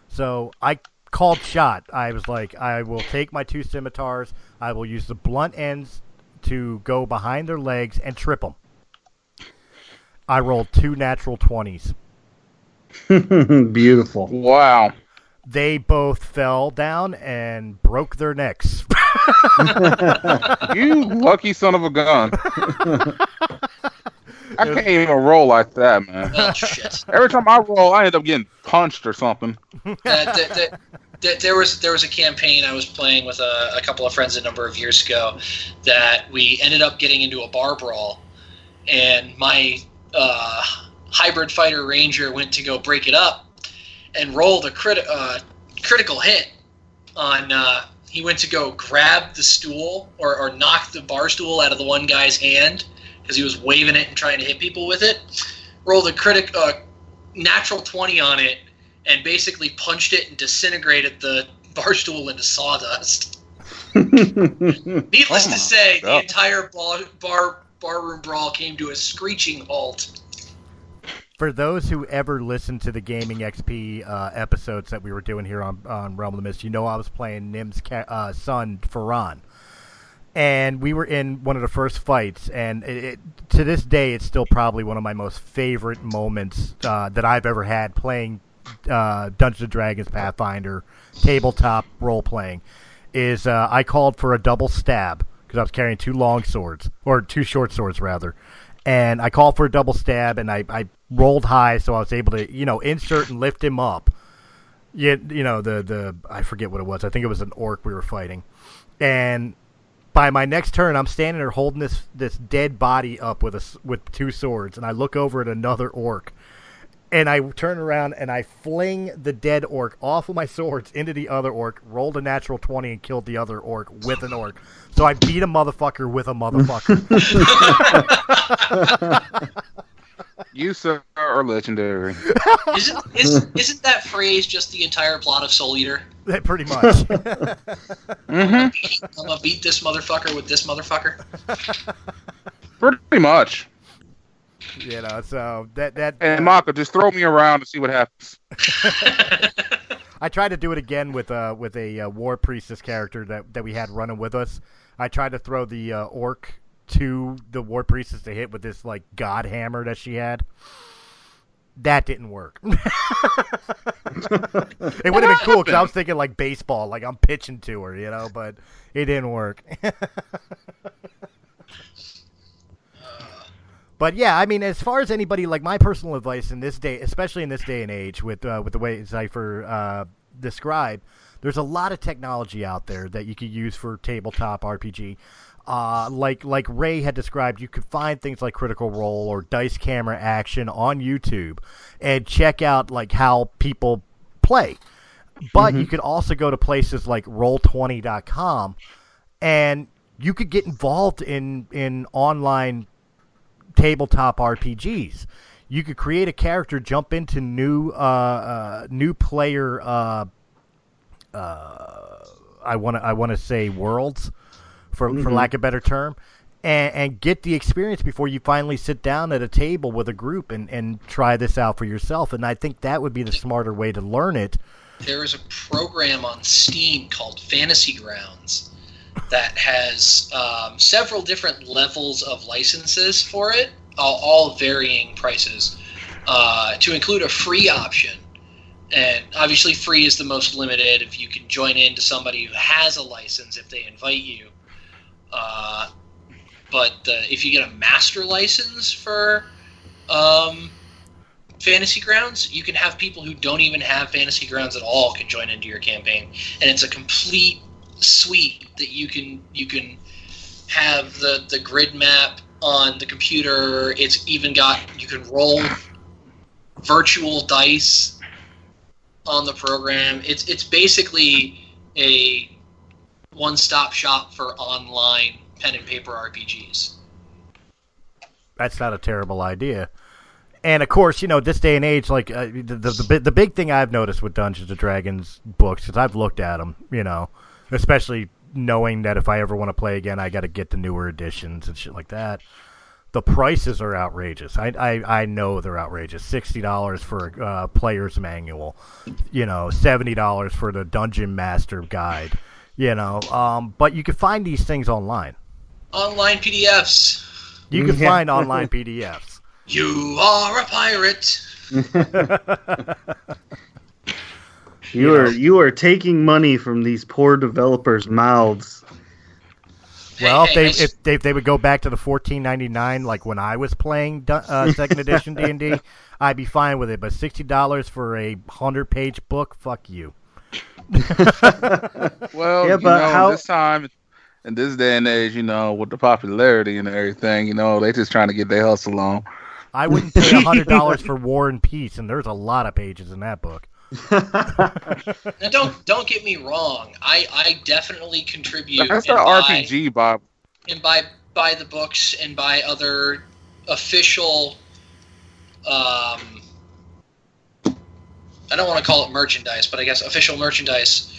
So, I called shot. I was like, I will take my two scimitars. I will use the blunt ends to go behind their legs and trip them. I rolled two natural 20s. Beautiful. Wow. They both fell down and broke their necks. You lucky son of a gun. I can't even roll like that, man. Oh, shit. Every time I roll, I end up getting punched or something. There was a campaign I was playing with a couple of friends a number of years ago that we ended up getting into a bar brawl, and my hybrid fighter ranger went to go break it up and rolled a critical hit on he went to go grab the stool or knock the bar stool out of the one guy's hand because he was waving it and trying to hit people with it, rolled a natural 20 on it, and basically punched it and disintegrated the bar stool into sawdust. Needless to say, the entire bar barroom brawl came to a screeching halt. For those who ever listened to the Gaming XP episodes that we were doing here on Realm of the Mist, you know I was playing Nim's son, Faran. And we were in one of the first fights, and it, to this day, it's still probably one of my most favorite moments that I've ever had playing Dungeons & Dragons Pathfinder, tabletop role-playing, is I called for a double stab, because I was carrying two short swords, rather. And I called for a double stab, and I rolled high, so I was able to, insert and lift him up. I forget what it was. I think it was an orc we were fighting. And by my next turn, I'm standing there holding this dead body up with two swords, and I look over at another orc, and I turn around and I fling the dead orc off of my swords into the other orc, rolled a natural 20, and killed the other orc with an orc. So I beat a motherfucker with a motherfucker. You, sir, are legendary. Isn't that phrase just the entire plot of Soul Eater? Pretty much. I'm going to beat this motherfucker with this motherfucker. Pretty much. So that... And Maka, just throw me around and see what happens. I tried to do it again with a War Priestess character that we had running with us. I tried to throw the orc to the War Priestess to hit with this, God hammer that she had. That didn't work. It would have been cool, because I was thinking, baseball. I'm pitching to her, but it didn't work. But, as far as anybody, my personal advice in this day, especially in this day and age with the way Zephyr described, there's a lot of technology out there that you could use for tabletop RPG. Like Ray had described, you could find things like Critical Role or Dice Camera Action on YouTube and check out how people play. But you could also go to places like Roll20.com, and you could get involved in online tabletop RPGs. You could create a character, jump into new player. I want to say worlds. For lack of a better term, and get the experience before you finally sit down at a table with a group and try this out for yourself. And I think that would be the smarter way to learn it. There is a program on Steam called Fantasy Grounds that has several different levels of licenses for it, all varying prices, to include a free option. And obviously free is the most limited. If you can join in to somebody who has a license if they invite you. But if you get a master license for Fantasy Grounds, you can have people who don't even have Fantasy Grounds at all can join into your campaign, and it's a complete suite that you can have the grid map on the computer. It's even got you can roll virtual dice on the program. It's basically a one-stop shop for online pen and paper RPGs. That's not a terrible idea. And of course, this day and age, the big thing I've noticed with Dungeons & Dragons books, because I've looked at them, especially knowing that if I ever want to play again, I got to get the newer editions and shit like that. The prices are outrageous. I know they're outrageous. $60 for a player's manual, $70 for the Dungeon Master guide. But you can find these things online. Online PDFs. You can find online PDFs. You are a pirate. You are taking money from these poor developers' mouths. Well, if they would go back to the $14.99, when I was playing Second Edition D&D, I'd be fine with it. But $60 for a 100-page book, fuck you. Well, this time, in this day and age, with the popularity and everything, they just trying to get their hustle on. I wouldn't pay $100 for War and Peace, and there's a lot of pages in that book. Now, don't get me wrong. I definitely contribute. That's the RPG, Bob. And buy the books and buy other official. I don't want to call it merchandise, but I guess official merchandise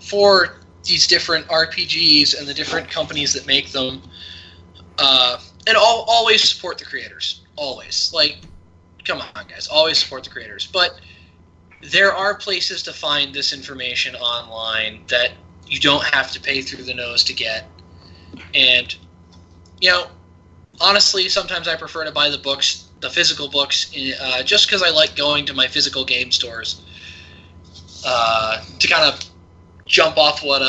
for these different RPGs and the different companies that make them. And always support the creators. Always. Like, come on, guys. Always support the creators. But there are places to find this information online that you don't have to pay through the nose to get. And, you know, honestly, sometimes I prefer to buy the books, the physical books, just because I like going to my physical game stores to kind of jump off what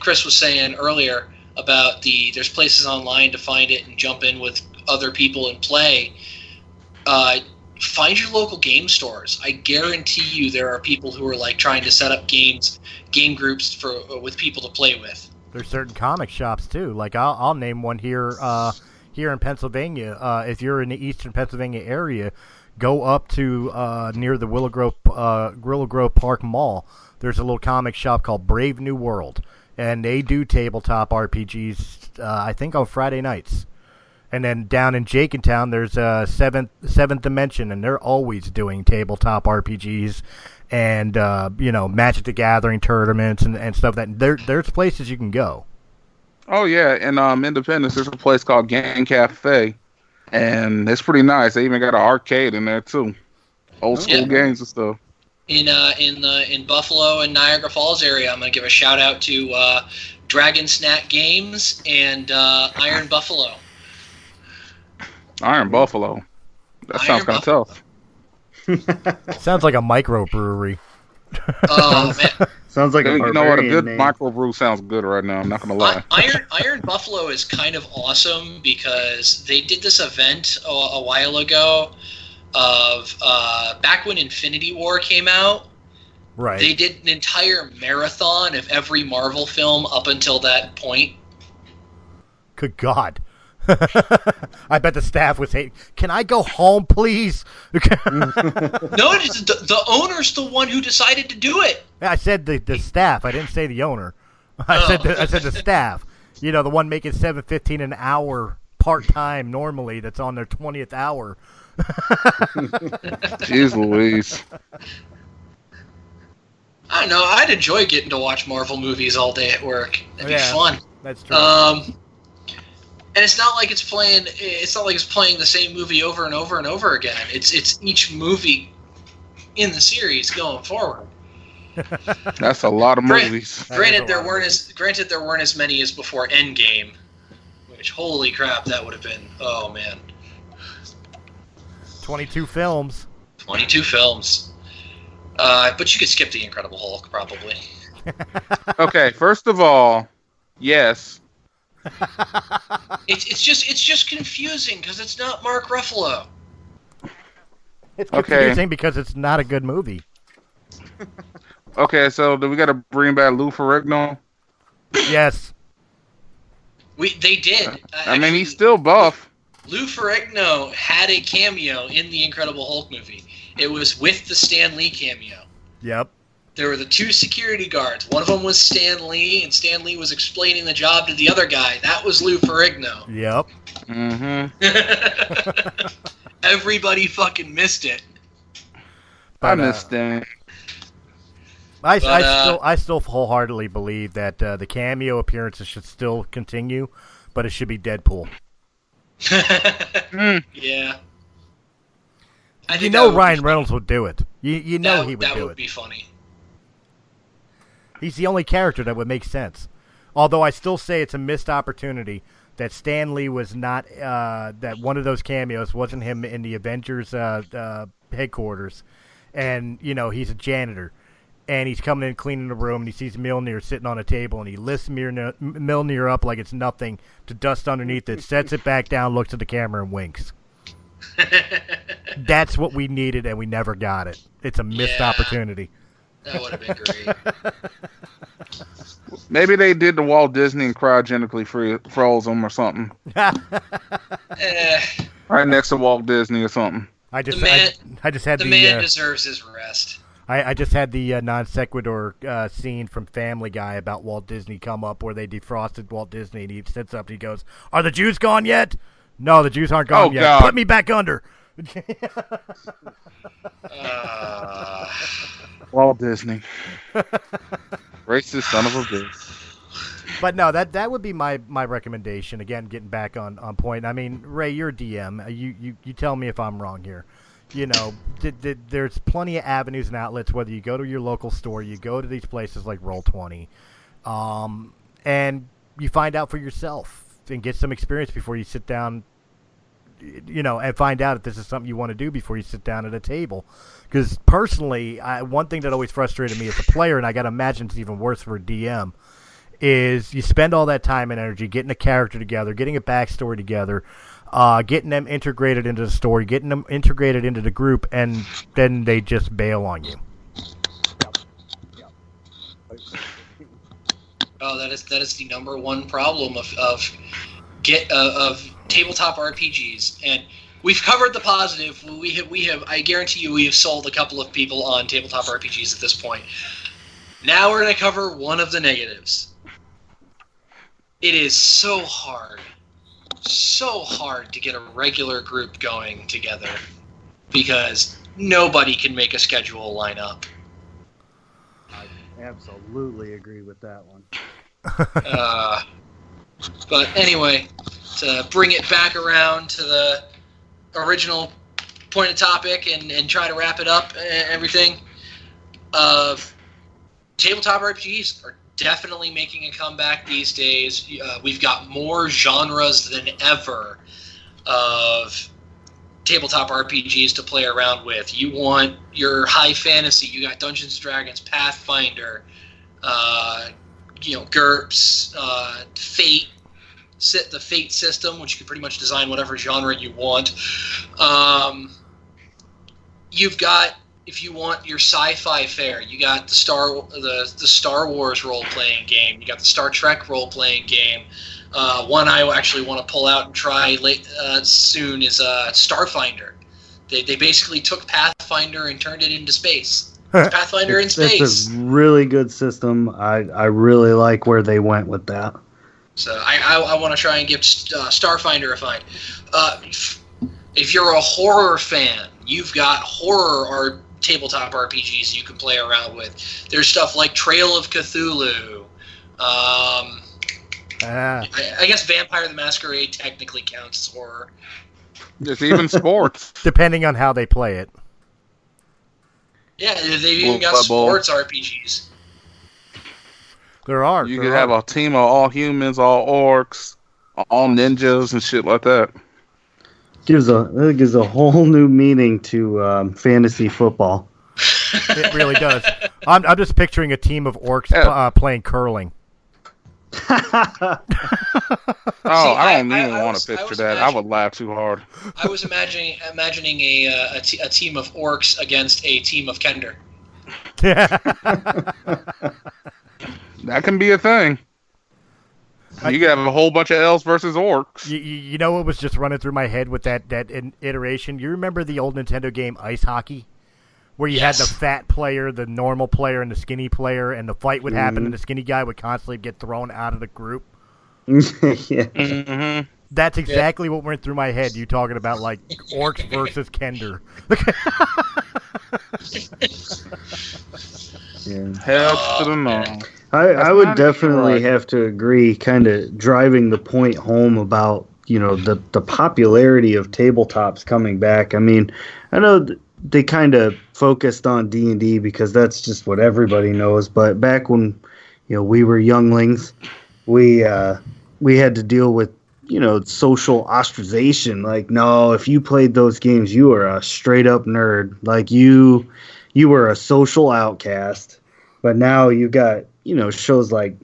Chris was saying earlier about there's places online to find it and jump in with other people and play. Find your local game stores. I guarantee you there are people who are like trying to set up game groups with people to play with. There's certain comic shops too. Like I'll name one here here in Pennsylvania. If you're in the eastern Pennsylvania area, go up to near the Willow Grove Park Mall. There's a little comic shop called Brave New World, and they do tabletop RPGs. I think on Friday nights. And then down in Jenkintown, there's a Seventh Dimension, and they're always doing tabletop RPGs and, you know, Magic the Gathering tournaments and stuff. There's places you can go. Oh, yeah. And Independence, there's a place called Gang Cafe, and it's pretty nice. They even got an arcade in there, too. Old school games and stuff. In Buffalo and Niagara Falls area, I'm going to give a shout-out to Dragon Snack Games and Iron Buffalo. Iron Buffalo. That sounds kind of tough. Sounds like a microbrewery. Oh, man. Sounds like a good microbrew sounds good right now. I'm not going to lie. Iron Buffalo is kind of awesome because they did this event a while ago of back when Infinity War came out. Right. They did an entire marathon of every Marvel film up until that point. Good God. I bet the staff was hating. Can I go home, please? No, the owner's the one who decided to do it. I said the staff. I didn't say the owner. I said the staff. You know, the one making $7.15 an hour part time normally. That's on their 20th hour. Jeez Louise. I don't know. I'd enjoy getting to watch Marvel movies all day at work. That'd be fun. That's true. And it's not like it's playing the same movie over and over and over again. It's each movie in the series going forward. That's a lot of movies. Granted, there weren't as many as before Endgame, which holy crap, that would have been. Oh man, 22 films. 22 films. But you could skip the Incredible Hulk probably. Okay, first of all, yes. It's just confusing because it's not Mark Ruffalo. It's confusing because it's not a good movie. Okay, so do we got to bring back Lou Ferrigno? Yes. They did. Actually, he's still buff. Lou Ferrigno had a cameo in the Incredible Hulk movie. It was with the Stan Lee cameo. Yep. There were the two security guards. One of them was Stan Lee, and Stan Lee was explaining the job to the other guy. That was Lou Ferrigno. Yep. Mm-hmm. Everybody fucking missed it. But, I missed it. I still wholeheartedly believe that the cameo appearances should still continue, but it should be Deadpool. Yeah. You know Ryan Reynolds would do it. You know he would do it. That would be funny. He's the only character that would make sense. Although I still say it's a missed opportunity that Stan Lee was not, that one of those cameos wasn't him in the Avengers headquarters. And, you know, he's a janitor. And he's coming in cleaning the room, and he sees Mjolnir sitting on a table, and he lifts Mjolnir up like it's nothing to dust underneath it, sets it back down, looks at the camera, and winks. That's what we needed, and we never got it. It's a missed opportunity. That would have been great. Maybe they did the Walt Disney and cryogenically froze him or something. Right next to Walt Disney or something. The man deserves his rest. I just had the non sequitur scene from Family Guy about Walt Disney come up where they defrosted Walt Disney, and he sits up and he goes, "Are the Jews gone yet? No, the Jews aren't gone yet. God. Put me back under." Walt Disney. Racist son of a bitch. But no, that would be my recommendation. Again, getting back on point. I mean, Ray, you're a DM. You tell me if I'm wrong here. You know, there's plenty of avenues and outlets, whether you go to your local store, you go to these places like Roll20, and you find out for yourself and get some experience before you sit down, you know, and find out if this is something you want to do before you sit down at a table. Because personally, one thing that always frustrated me as a player, and I got to imagine it's even worse for a DM, is you spend all that time and energy getting a character together, getting a backstory together, getting them integrated into the story, getting them integrated into the group, and then they just bail on you. Oh, that is the number one problem of tabletop RPGs, and we've covered the positive. We have. I guarantee you, we have sold a couple of people on tabletop RPGs at this point. Now we're going to cover one of the negatives. It is so hard to get a regular group going together because nobody can make a schedule line up. I absolutely agree with that one. But anyway, to bring it back around to the original point of topic and try to wrap it up and everything, tabletop RPGs are definitely making a comeback these days. We've got more genres than ever of tabletop RPGs to play around with. You want your high fantasy, you got Dungeons and Dragons, Pathfinder, GURPS, Fate, the Fate system, which you can pretty much design whatever genre you want. You've got, if you want your sci-fi fare, you got the Star Wars role-playing game. You got the Star Trek role-playing game. One I actually want to pull out and try soon is Starfinder. They basically took Pathfinder and turned it into space. It's Pathfinder in space. It's a really good system. I really like where they went with that. So I want to try and give Starfinder a find. If you're a horror fan, you've got horror or tabletop RPGs you can play around with. There's stuff like Trail of Cthulhu. I guess Vampire the Masquerade technically counts as horror. There's even sports. Depending on how they play it. Yeah, they've even got sports RPGs. There are. You could have a team of all humans, all orcs, all ninjas, and shit like that. It gives a whole new meaning to fantasy football. It really does. I'm just picturing a team of orcs playing curling. I don't even want to picture that. I would laugh too hard. I was imagining a team of orcs against a team of Kender. That can be a thing. You got a whole bunch of elves versus orcs. You know what was just running through my head with that iteration? You remember the old Nintendo game Ice Hockey? Where you had the fat player, the normal player, and the skinny player, and the fight would happen, and the skinny guy would constantly get thrown out of the group. Mm-hmm. That's exactly what went through my head, you talking about, like, orcs versus Kender. Yeah. Help to them all. I would definitely have to agree, kind of driving the point home about, you know, the popularity of tabletops coming back. I mean, I know they kind of focused on D&D because that's just what everybody knows. But back when, you know, we were younglings, we had to deal with, you know, social ostracization. Like, no, if you played those games, you were a straight up nerd. Like you were a social outcast. But now you got, you know, shows like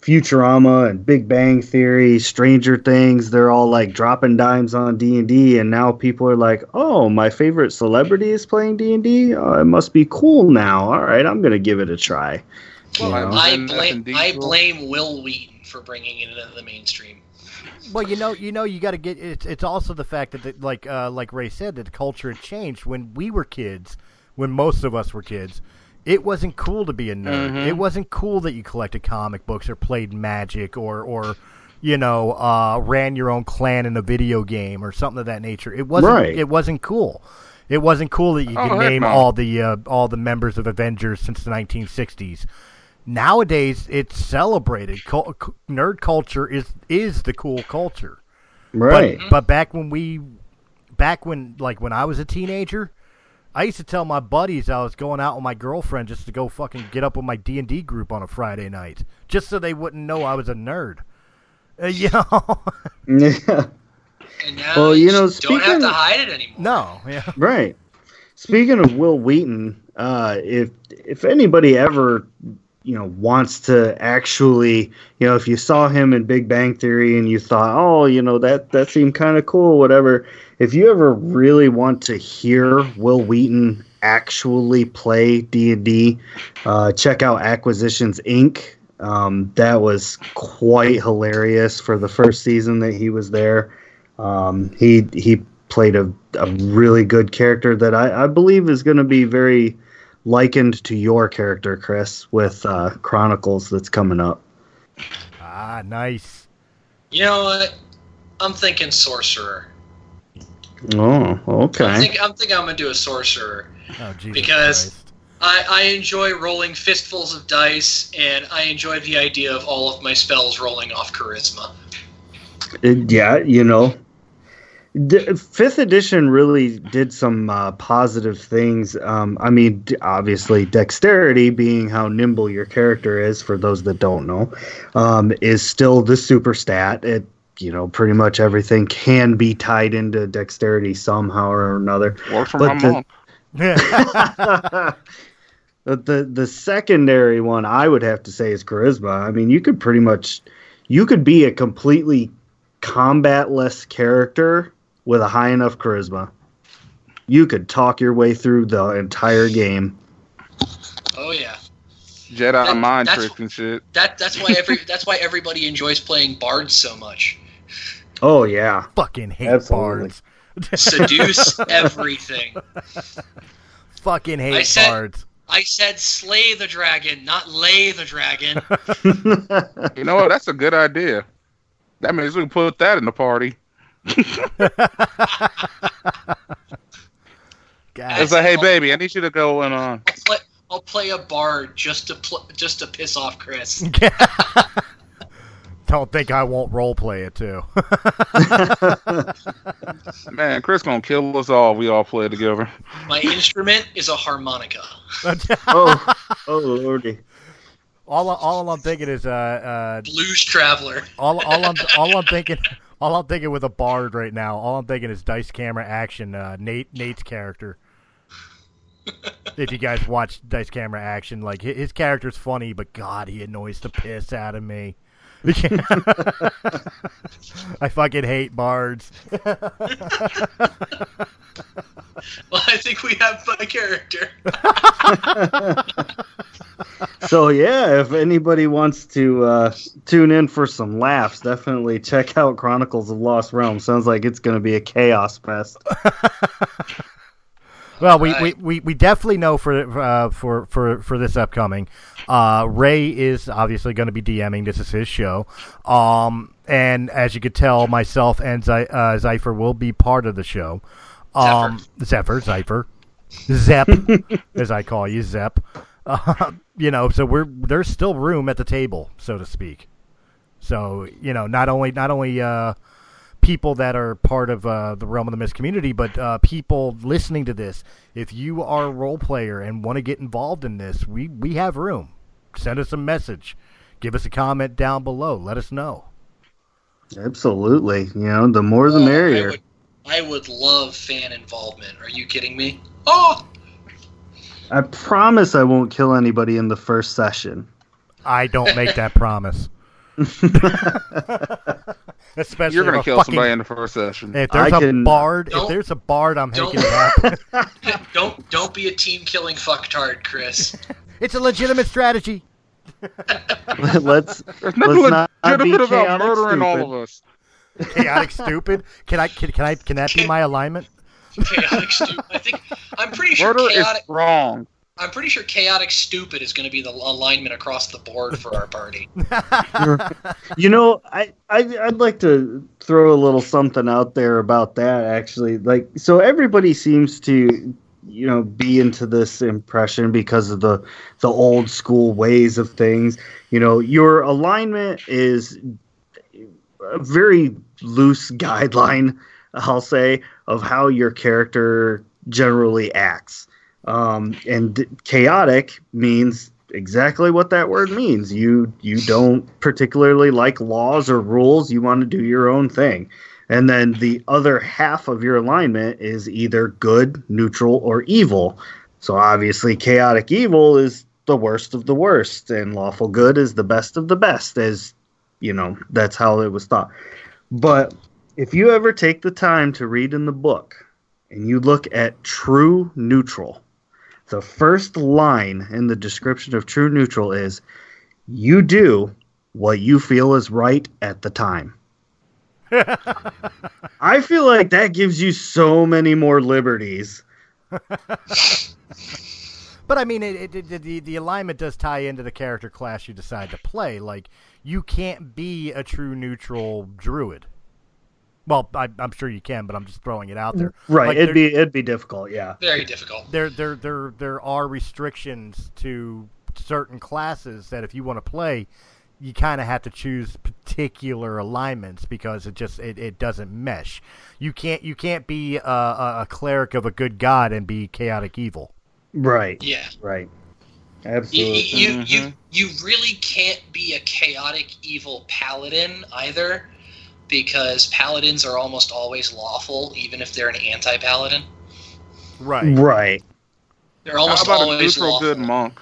Futurama and Big Bang Theory, Stranger Things, they're all like dropping dimes on D&D, and now people are like, oh, my favorite celebrity is playing D&D? Oh, it must be cool now. All right, I'm going to give it a try. Well, I blame Wil Wheaton for bringing it into the mainstream. Well, you know, you got to get it's also the fact that like Ray said, that the culture had changed when we were kids, when most of us were kids. It wasn't cool to be a nerd. Mm-hmm. It wasn't cool that you collected comic books or played Magic or you know, ran your own clan in a video game or something of that nature. It wasn't. Right. It wasn't cool. It wasn't cool that you could name all the members of Avengers since the 1960s. nowadays it's celebrated. Nerd culture is the cool culture. Right. But back when I was a teenager, I used to tell my buddies I was going out with my girlfriend just to go fucking get up with my D&D group on a Friday night, just so they wouldn't know I was a nerd. Yeah. And now well, you don't have to hide it anymore. No. Yeah. Right. Speaking of Wil Wheaton, if anybody ever wants to actually, if you saw him in Big Bang Theory and you thought, oh, that seemed kind of cool, whatever. If you ever really want to hear Wil Wheaton actually play D&D, check out Acquisitions Inc. That was quite hilarious for the first season that he was there. He played a really good character that I believe is going to be very likened to your character, Chris, with Chronicles that's coming up. Ah, nice. You know what? I'm thinking sorcerer. Oh, okay. I'm thinking I'm going to do a sorcerer. Oh, Jesus because Christ. I enjoy rolling fistfuls of dice, and I enjoy the idea of all of my spells rolling off charisma. Yeah, Fifth edition really did some positive things. Obviously, dexterity, being how nimble your character is, for those that don't know, is still the super stat. It, pretty much everything can be tied into dexterity somehow or another. Work for my mom. But the secondary one, I would have to say, is charisma. I mean, you could be a completely combatless character with a high enough charisma. You could talk your way through the entire game. Oh yeah, Jedi mind tricks and shit. That's why everybody enjoys playing bards so much. Oh yeah, fucking hate Absolutely. Bards. Seduce everything. Fucking hate bards. I said slay the dragon, not lay the dragon. You know what? That's a good idea. That means we can put that in the party. It's like, hey, baby, I need you to go and I'll play a bard just to piss off Chris. Don't think I won't roleplay it too. Man, Chris gonna kill us all. We all play together. My instrument is a harmonica. oh, lordy. All I'm thinking is Blues Traveler. All I'm thinking with a bard right now. All I'm thinking is Dice Camera Action. Nate's character. If you guys watch Dice Camera Action, like his character's funny, but God, he annoys the piss out of me. I fucking hate bards. Well, I think we have a character. So yeah, if anybody wants to tune in for some laughs, definitely check out Chronicles of Lost Realm. Sounds like it's going to be a chaos fest. Well, we definitely know for this upcoming, Ray is obviously going to be DMing. This is his show, and as you could tell, myself and Zephyr will be part of the show. Zep, as I call you, Zep. So there's still room at the table, so to speak. So not only people that are part of the Realm of the Mist community, but people listening to this, if you are a role player and want to get involved in this, we have room. Send us a message. Give us a comment down below. Let us know. Absolutely. The more the merrier. I would love fan involvement. Are you kidding me? Oh! I promise I won't kill anybody in the first session. I don't make that promise. Especially you're gonna kill somebody in the first session. If there's a bard, I'm making it happen. Don't be a team killing fucktard, Chris. It's a legitimate strategy. There's nothing legitimate about murdering all of us. Chaotic stupid. Can that be my alignment? Chaotic stupid. I'm pretty sure chaotic stupid is going to be the alignment across the board for our party. I'd like to throw a little something out there about that, actually. Like, so everybody seems to you know, be into this impression because of the old school ways of things. You know, your alignment is a very loose guideline, I'll say, of how your character generally acts. And chaotic means exactly what that word means. You don't particularly like laws or rules. You want to do your own thing. And then the other half of your alignment is either good, neutral, or evil. So obviously chaotic evil is the worst of the worst, and lawful good is the best of the best, as, you know, that's how it was thought. But if you ever take the time to read in the book and you look at true neutral, the first line in the description of true neutral is, you do what you feel is right at the time. I feel like that gives you so many more liberties. But I mean, the alignment does tie into the character class you decide to play. Like, you can't be a true neutral druid. Well, I'm sure you can, but I'm just throwing it out there. Right, like, it'd be difficult, yeah. Very difficult. There are restrictions to certain classes that if you want to play, you kind of have to choose particular alignments because it just it doesn't mesh. You can't be a cleric of a good god and be chaotic evil. Right. Yeah. Right. Absolutely. You really can't be a chaotic evil paladin either, because paladins are almost always lawful, even if they're an anti-paladin. Right. Right. They're almost always lawful. How about a neutral good monk?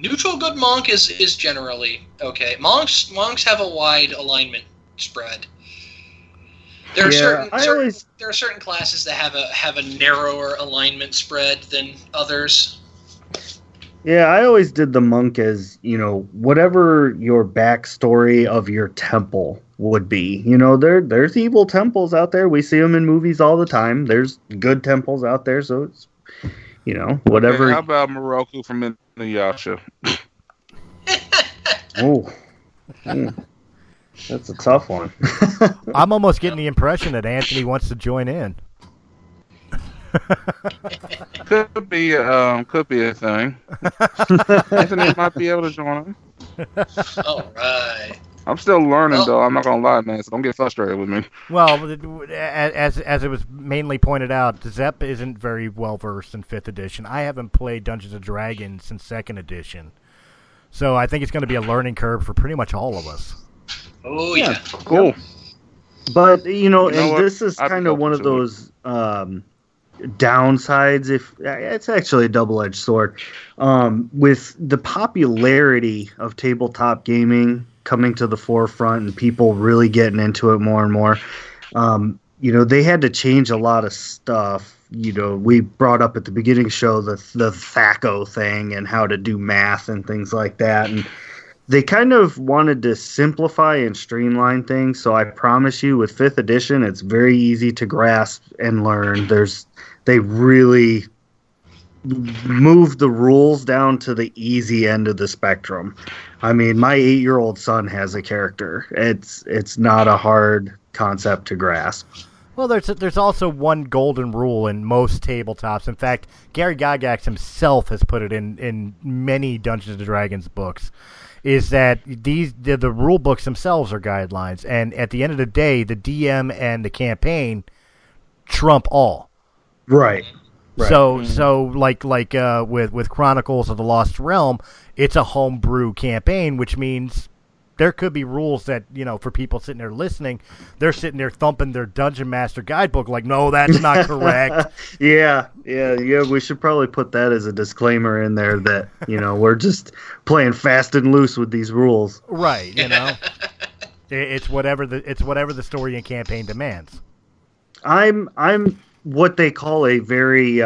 Neutral good monk is generally okay. Monks have a wide alignment spread. There are there are certain classes that have a narrower alignment spread than others. Yeah, I always did the monk as, you know, whatever your backstory of your temple would be. You know, there's evil temples out there. We see them in movies all the time. There's good temples out there, so it's, you know, whatever. Okay, how about Moroku from Inuyasha? Oh, that's a tough one. I'm almost getting the impression that Anthony wants to join in. Could be a thing. Anthony might be able to join in. All right. I'm still learning, though. I'm not gonna lie, man. So don't get frustrated with me. Well, as it was mainly pointed out, Zep isn't very well versed in 5th edition. I haven't played Dungeons and Dragons since 2nd edition, so I think it's going to be a learning curve for pretty much all of us. Oh yeah, cool. But you know, this is kind of one of those downsides. If it's actually a double-edged sword, with the popularity of tabletop gaming coming to the forefront and people really getting into it more and more, you know, they had to change a lot of stuff. You know, we brought up at the beginning of the show the Thaco thing and how to do math and things like that, and they kind of wanted to simplify and streamline things. So I promise you, with 5th edition, it's very easy to grasp and learn. They really moved the rules down to the easy end of the spectrum. I mean, my 8-year-old son has a character. It's not a hard concept to grasp. Well, there's also one golden rule in most tabletops. In fact, Gary Gygax himself has put it in many Dungeons and Dragons books, is that the rule books themselves are guidelines. And at the end of the day, the DM and the campaign trump all. Right. Right. So like with Chronicles of the Lost Realm, it's a homebrew campaign, which means there could be rules that, you know, for people sitting there listening, they're sitting there thumping their Dungeon Master guidebook like, no, that's not correct. Yeah. We should probably put that as a disclaimer in there that, you know, we're just playing fast and loose with these rules. Right, you know. It's whatever the story and campaign demands. I'm what they call a very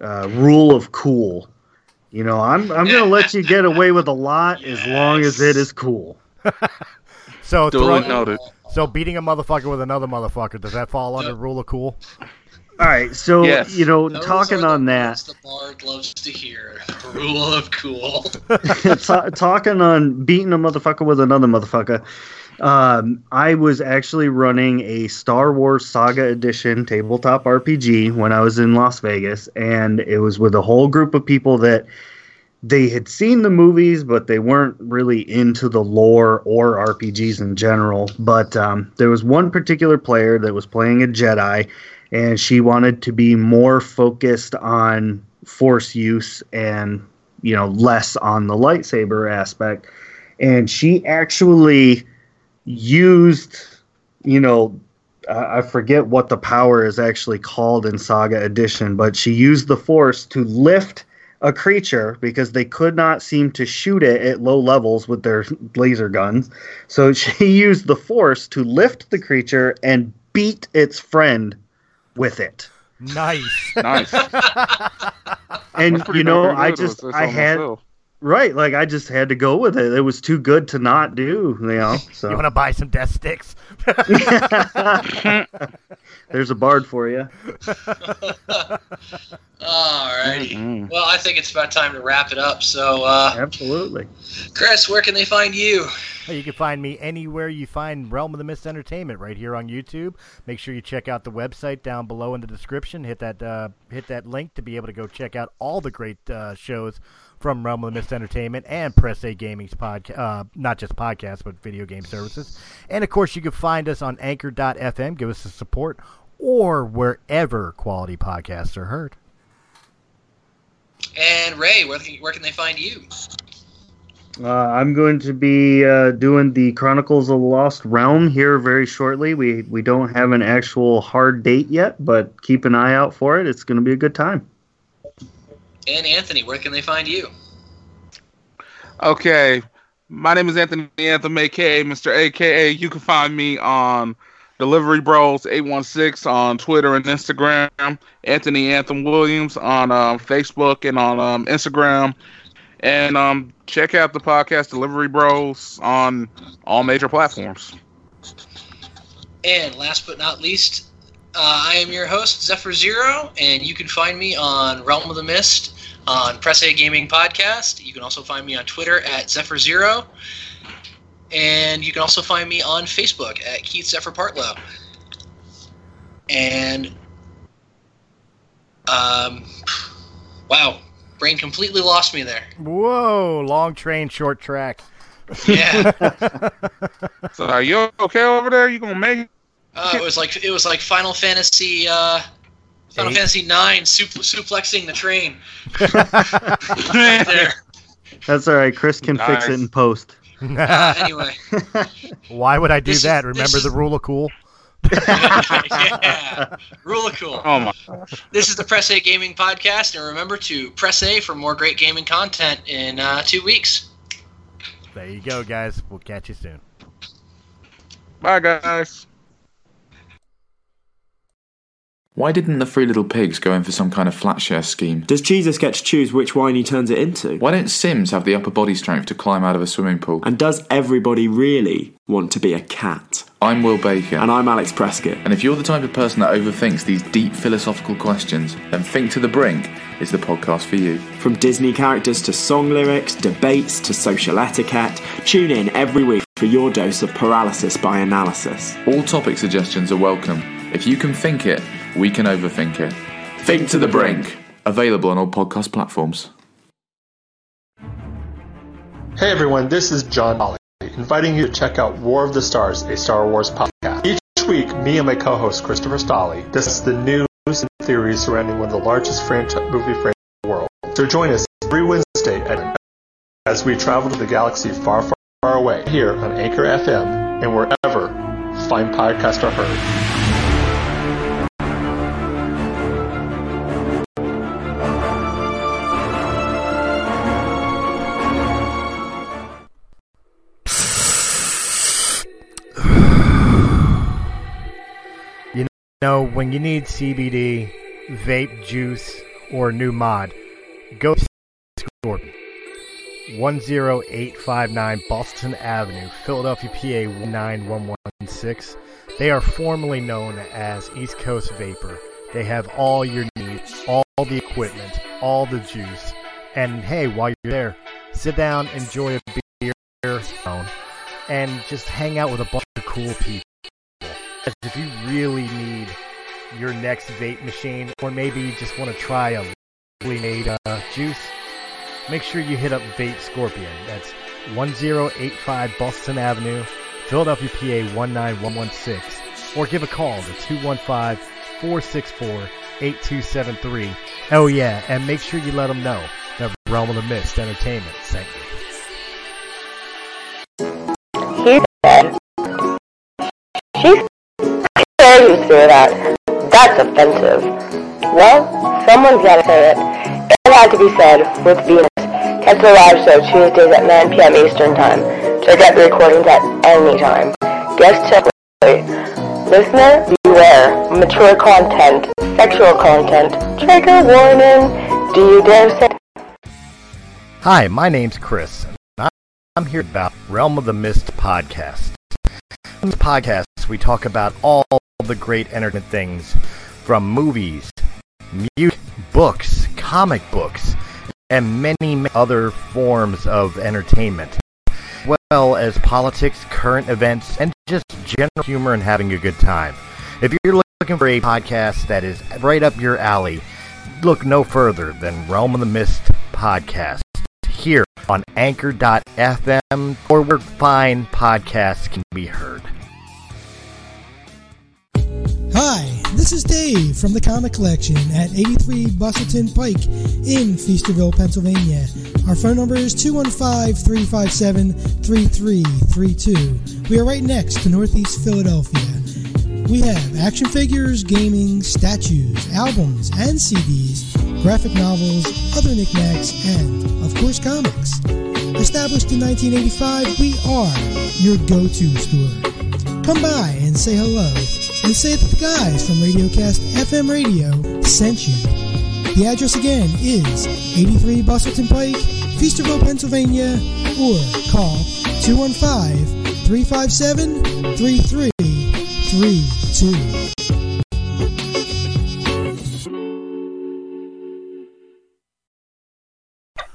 rule of cool. You know, I'm going to let you get away with a lot as long as it is cool. So beating a motherfucker with another motherfucker, does that fall under rule of cool? All right, so, yes. You know, those talking on that. The bard loves to hear rule of cool. Talking on beating a motherfucker with another motherfucker. I was actually running a Star Wars Saga Edition tabletop RPG when I was in Las Vegas, and it was with a whole group of people that they had seen the movies, but they weren't really into the lore or RPGs in general. But there was one particular player that was playing a Jedi, and she wanted to be more focused on force use and, you know, less on the lightsaber aspect. And she actually used, you know, I forget what the power is actually called in Saga Edition, but she used the force to lift a creature because they could not seem to shoot it at low levels with their laser guns. So she used the force to lift the creature and beat its friend with it. Nice. Nice. And, you know, I just had to go with it. It was too good to not do, you know. So. You want to buy some death sticks? There's a bard for you. Alrighty. Mm-hmm. Well, I think it's about time to wrap it up. So, absolutely. Chris, where can they find you? Well, you can find me anywhere you find Realm of the Mist Entertainment, right here on YouTube. Make sure you check out the website down below in the description. Hit that link to be able to go check out all the great shows from Realm of the Mist Entertainment and Press A Gaming's podcast, not just podcasts, but video game services. And, of course, you can find us on anchor.fm. Give us the support, or wherever quality podcasts are heard. And, Ray, where can they find you? I'm going to be doing the Chronicles of the Lost Realm here very shortly. We don't have an actual hard date yet, but keep an eye out for it. It's going to be a good time. And Anthony, where can they find you? Okay. My name is Anthony Anthem, a.k.a. Mr. A.k.a. You can find me on Delivery Bros 816 on Twitter and Instagram. Anthony Anthem Williams on Facebook and on Instagram. And check out the podcast Delivery Bros on all major platforms. And last but not least, I am your host, Zephyr Zero, and you can find me on Realm of the Mist on Press A Gaming Podcast. You can also find me on Twitter at Zephyr Zero. And you can also find me on Facebook at Keith Zephyr Partlow. And, wow, brain completely lost me there. Whoa, long train, short track. Yeah. So are you okay over there? You gonna make it? It was like Final Fantasy IX suplexing the train. Right there. That's all right. Chris can fix it in post. Anyway, why would I do that? Remember the rule of cool. Yeah, rule of cool. Oh my gosh. This is the Press A Gaming Podcast, and remember to press A for more great gaming content in 2 weeks. There you go, guys. We'll catch you soon. Bye, guys. Why didn't the Three Little Pigs go in for some kind of flat share scheme? Does Jesus get to choose which wine he turns it into? Why don't Sims have the upper body strength to climb out of a swimming pool? And does everybody really want to be a cat? I'm Will Baker. And I'm Alex Prescott. And if you're the type of person that overthinks these deep philosophical questions, then Think to the Brink is the podcast for you. From Disney characters to song lyrics, debates to social etiquette, tune in every week for your dose of paralysis by analysis. All topic suggestions are welcome. If you can think it, we can overthink it. Think to the Brink. Available on all podcast platforms. Hey everyone, this is John Holly, inviting you to check out War of the Stars, a Star Wars podcast. Each week, me and my co-host Christopher Stolley discuss the news and theories surrounding one of the largest movie franchises in the world. So join us every Wednesday as we travel to the galaxy far, far, far away, here on Anchor FM and wherever fine podcasts are heard. No, when you need CBD, vape, juice, or new mod, go to Scorpion. 10859 Boston Avenue, Philadelphia, PA 19116. They are formerly known as East Coast Vapor. They have all your needs, all the equipment, all the juice. And hey, while you're there, sit down, enjoy a beer, and just hang out with a bunch of cool people. If you really need your next vape machine, or maybe you just want to try a locally made juice, make sure you hit up Vape Scorpion. That's 1085 Boston Avenue, Philadelphia, PA 19116, or give a call to 215-464-8273. Oh yeah, and make sure you let them know that Realm of the Mist Entertainment sent you. She said, "How dare you say that? That's offensive." Well, someone's gotta say it. It had to be said with Venus. Catch the live show Tuesdays at 9 p.m. Eastern Time. Check out the recordings at any time. Guest check. Listener, beware. Mature content. Sexual content. Trigger warning. Do you dare say... Hi, my name's Chris, and I'm here about Realm of the Mist podcast. In this podcast, we talk about all the great entertainment things, from movies, music, books, comic books, and many other forms of entertainment, as well as politics, current events, and just general humor and having a good time. If you're looking for a podcast that is right up your alley, look no further than Realm of the Mist podcast here on anchor.fm or where fine podcasts can be heard. Hi, this is Dave from the Comic Collection at 83 Busselton Pike in Feasterville, Pennsylvania. Our phone number is 215-357-3332. We are right next to Northeast Philadelphia. We have action figures, gaming, statues, albums, and CDs, graphic novels, other knickknacks, and, of course, comics. Established in 1985, we are your go-to store. Come by and say hello, and say that the guys from RadioCast FM Radio sent you. The address again is 83 Busselton Pike, Feasterville, Pennsylvania, or call 215-357-3332.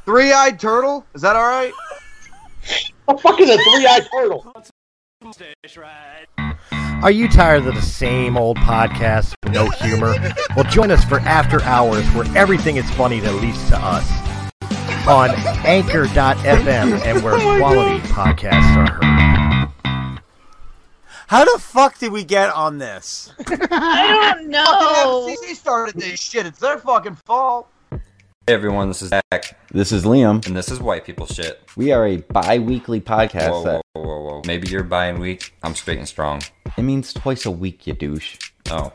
Three-eyed turtle? Is that all right? What the fuck is a three-eyed turtle? Are you tired of the same old podcast with no humor? Well, join us for After Hours, where everything is funny that leads to us, on anchor.fm and where quality podcasts are heard. How the fuck did we get on this? I don't know. FCC started this shit. It's their fucking fault. Hey everyone, this is Zach. This is Liam. And this is White People Shit. We are a bi-weekly podcast. Whoa. Maybe you're bi-week. I'm straight and strong. It means twice a week, you douche. Oh.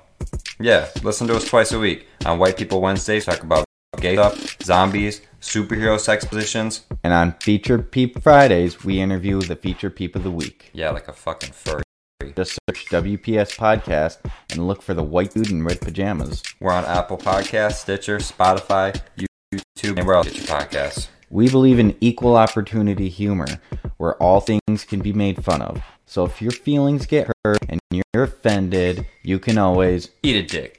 Yeah, listen to us twice a week. On White People Wednesdays, talk about gay stuff, zombies, superhero sex positions. And on Feature Peep Fridays, we interview the Feature Peep of the Week. Yeah, like a fucking furry. Just search WPS Podcast and look for the white dude in red pajamas. We're on Apple Podcasts, Stitcher, Spotify, YouTube, and where else you get your podcasts. We believe in equal opportunity humor, where all things can be made fun of. So if your feelings get hurt and you're offended, you can always eat a dick.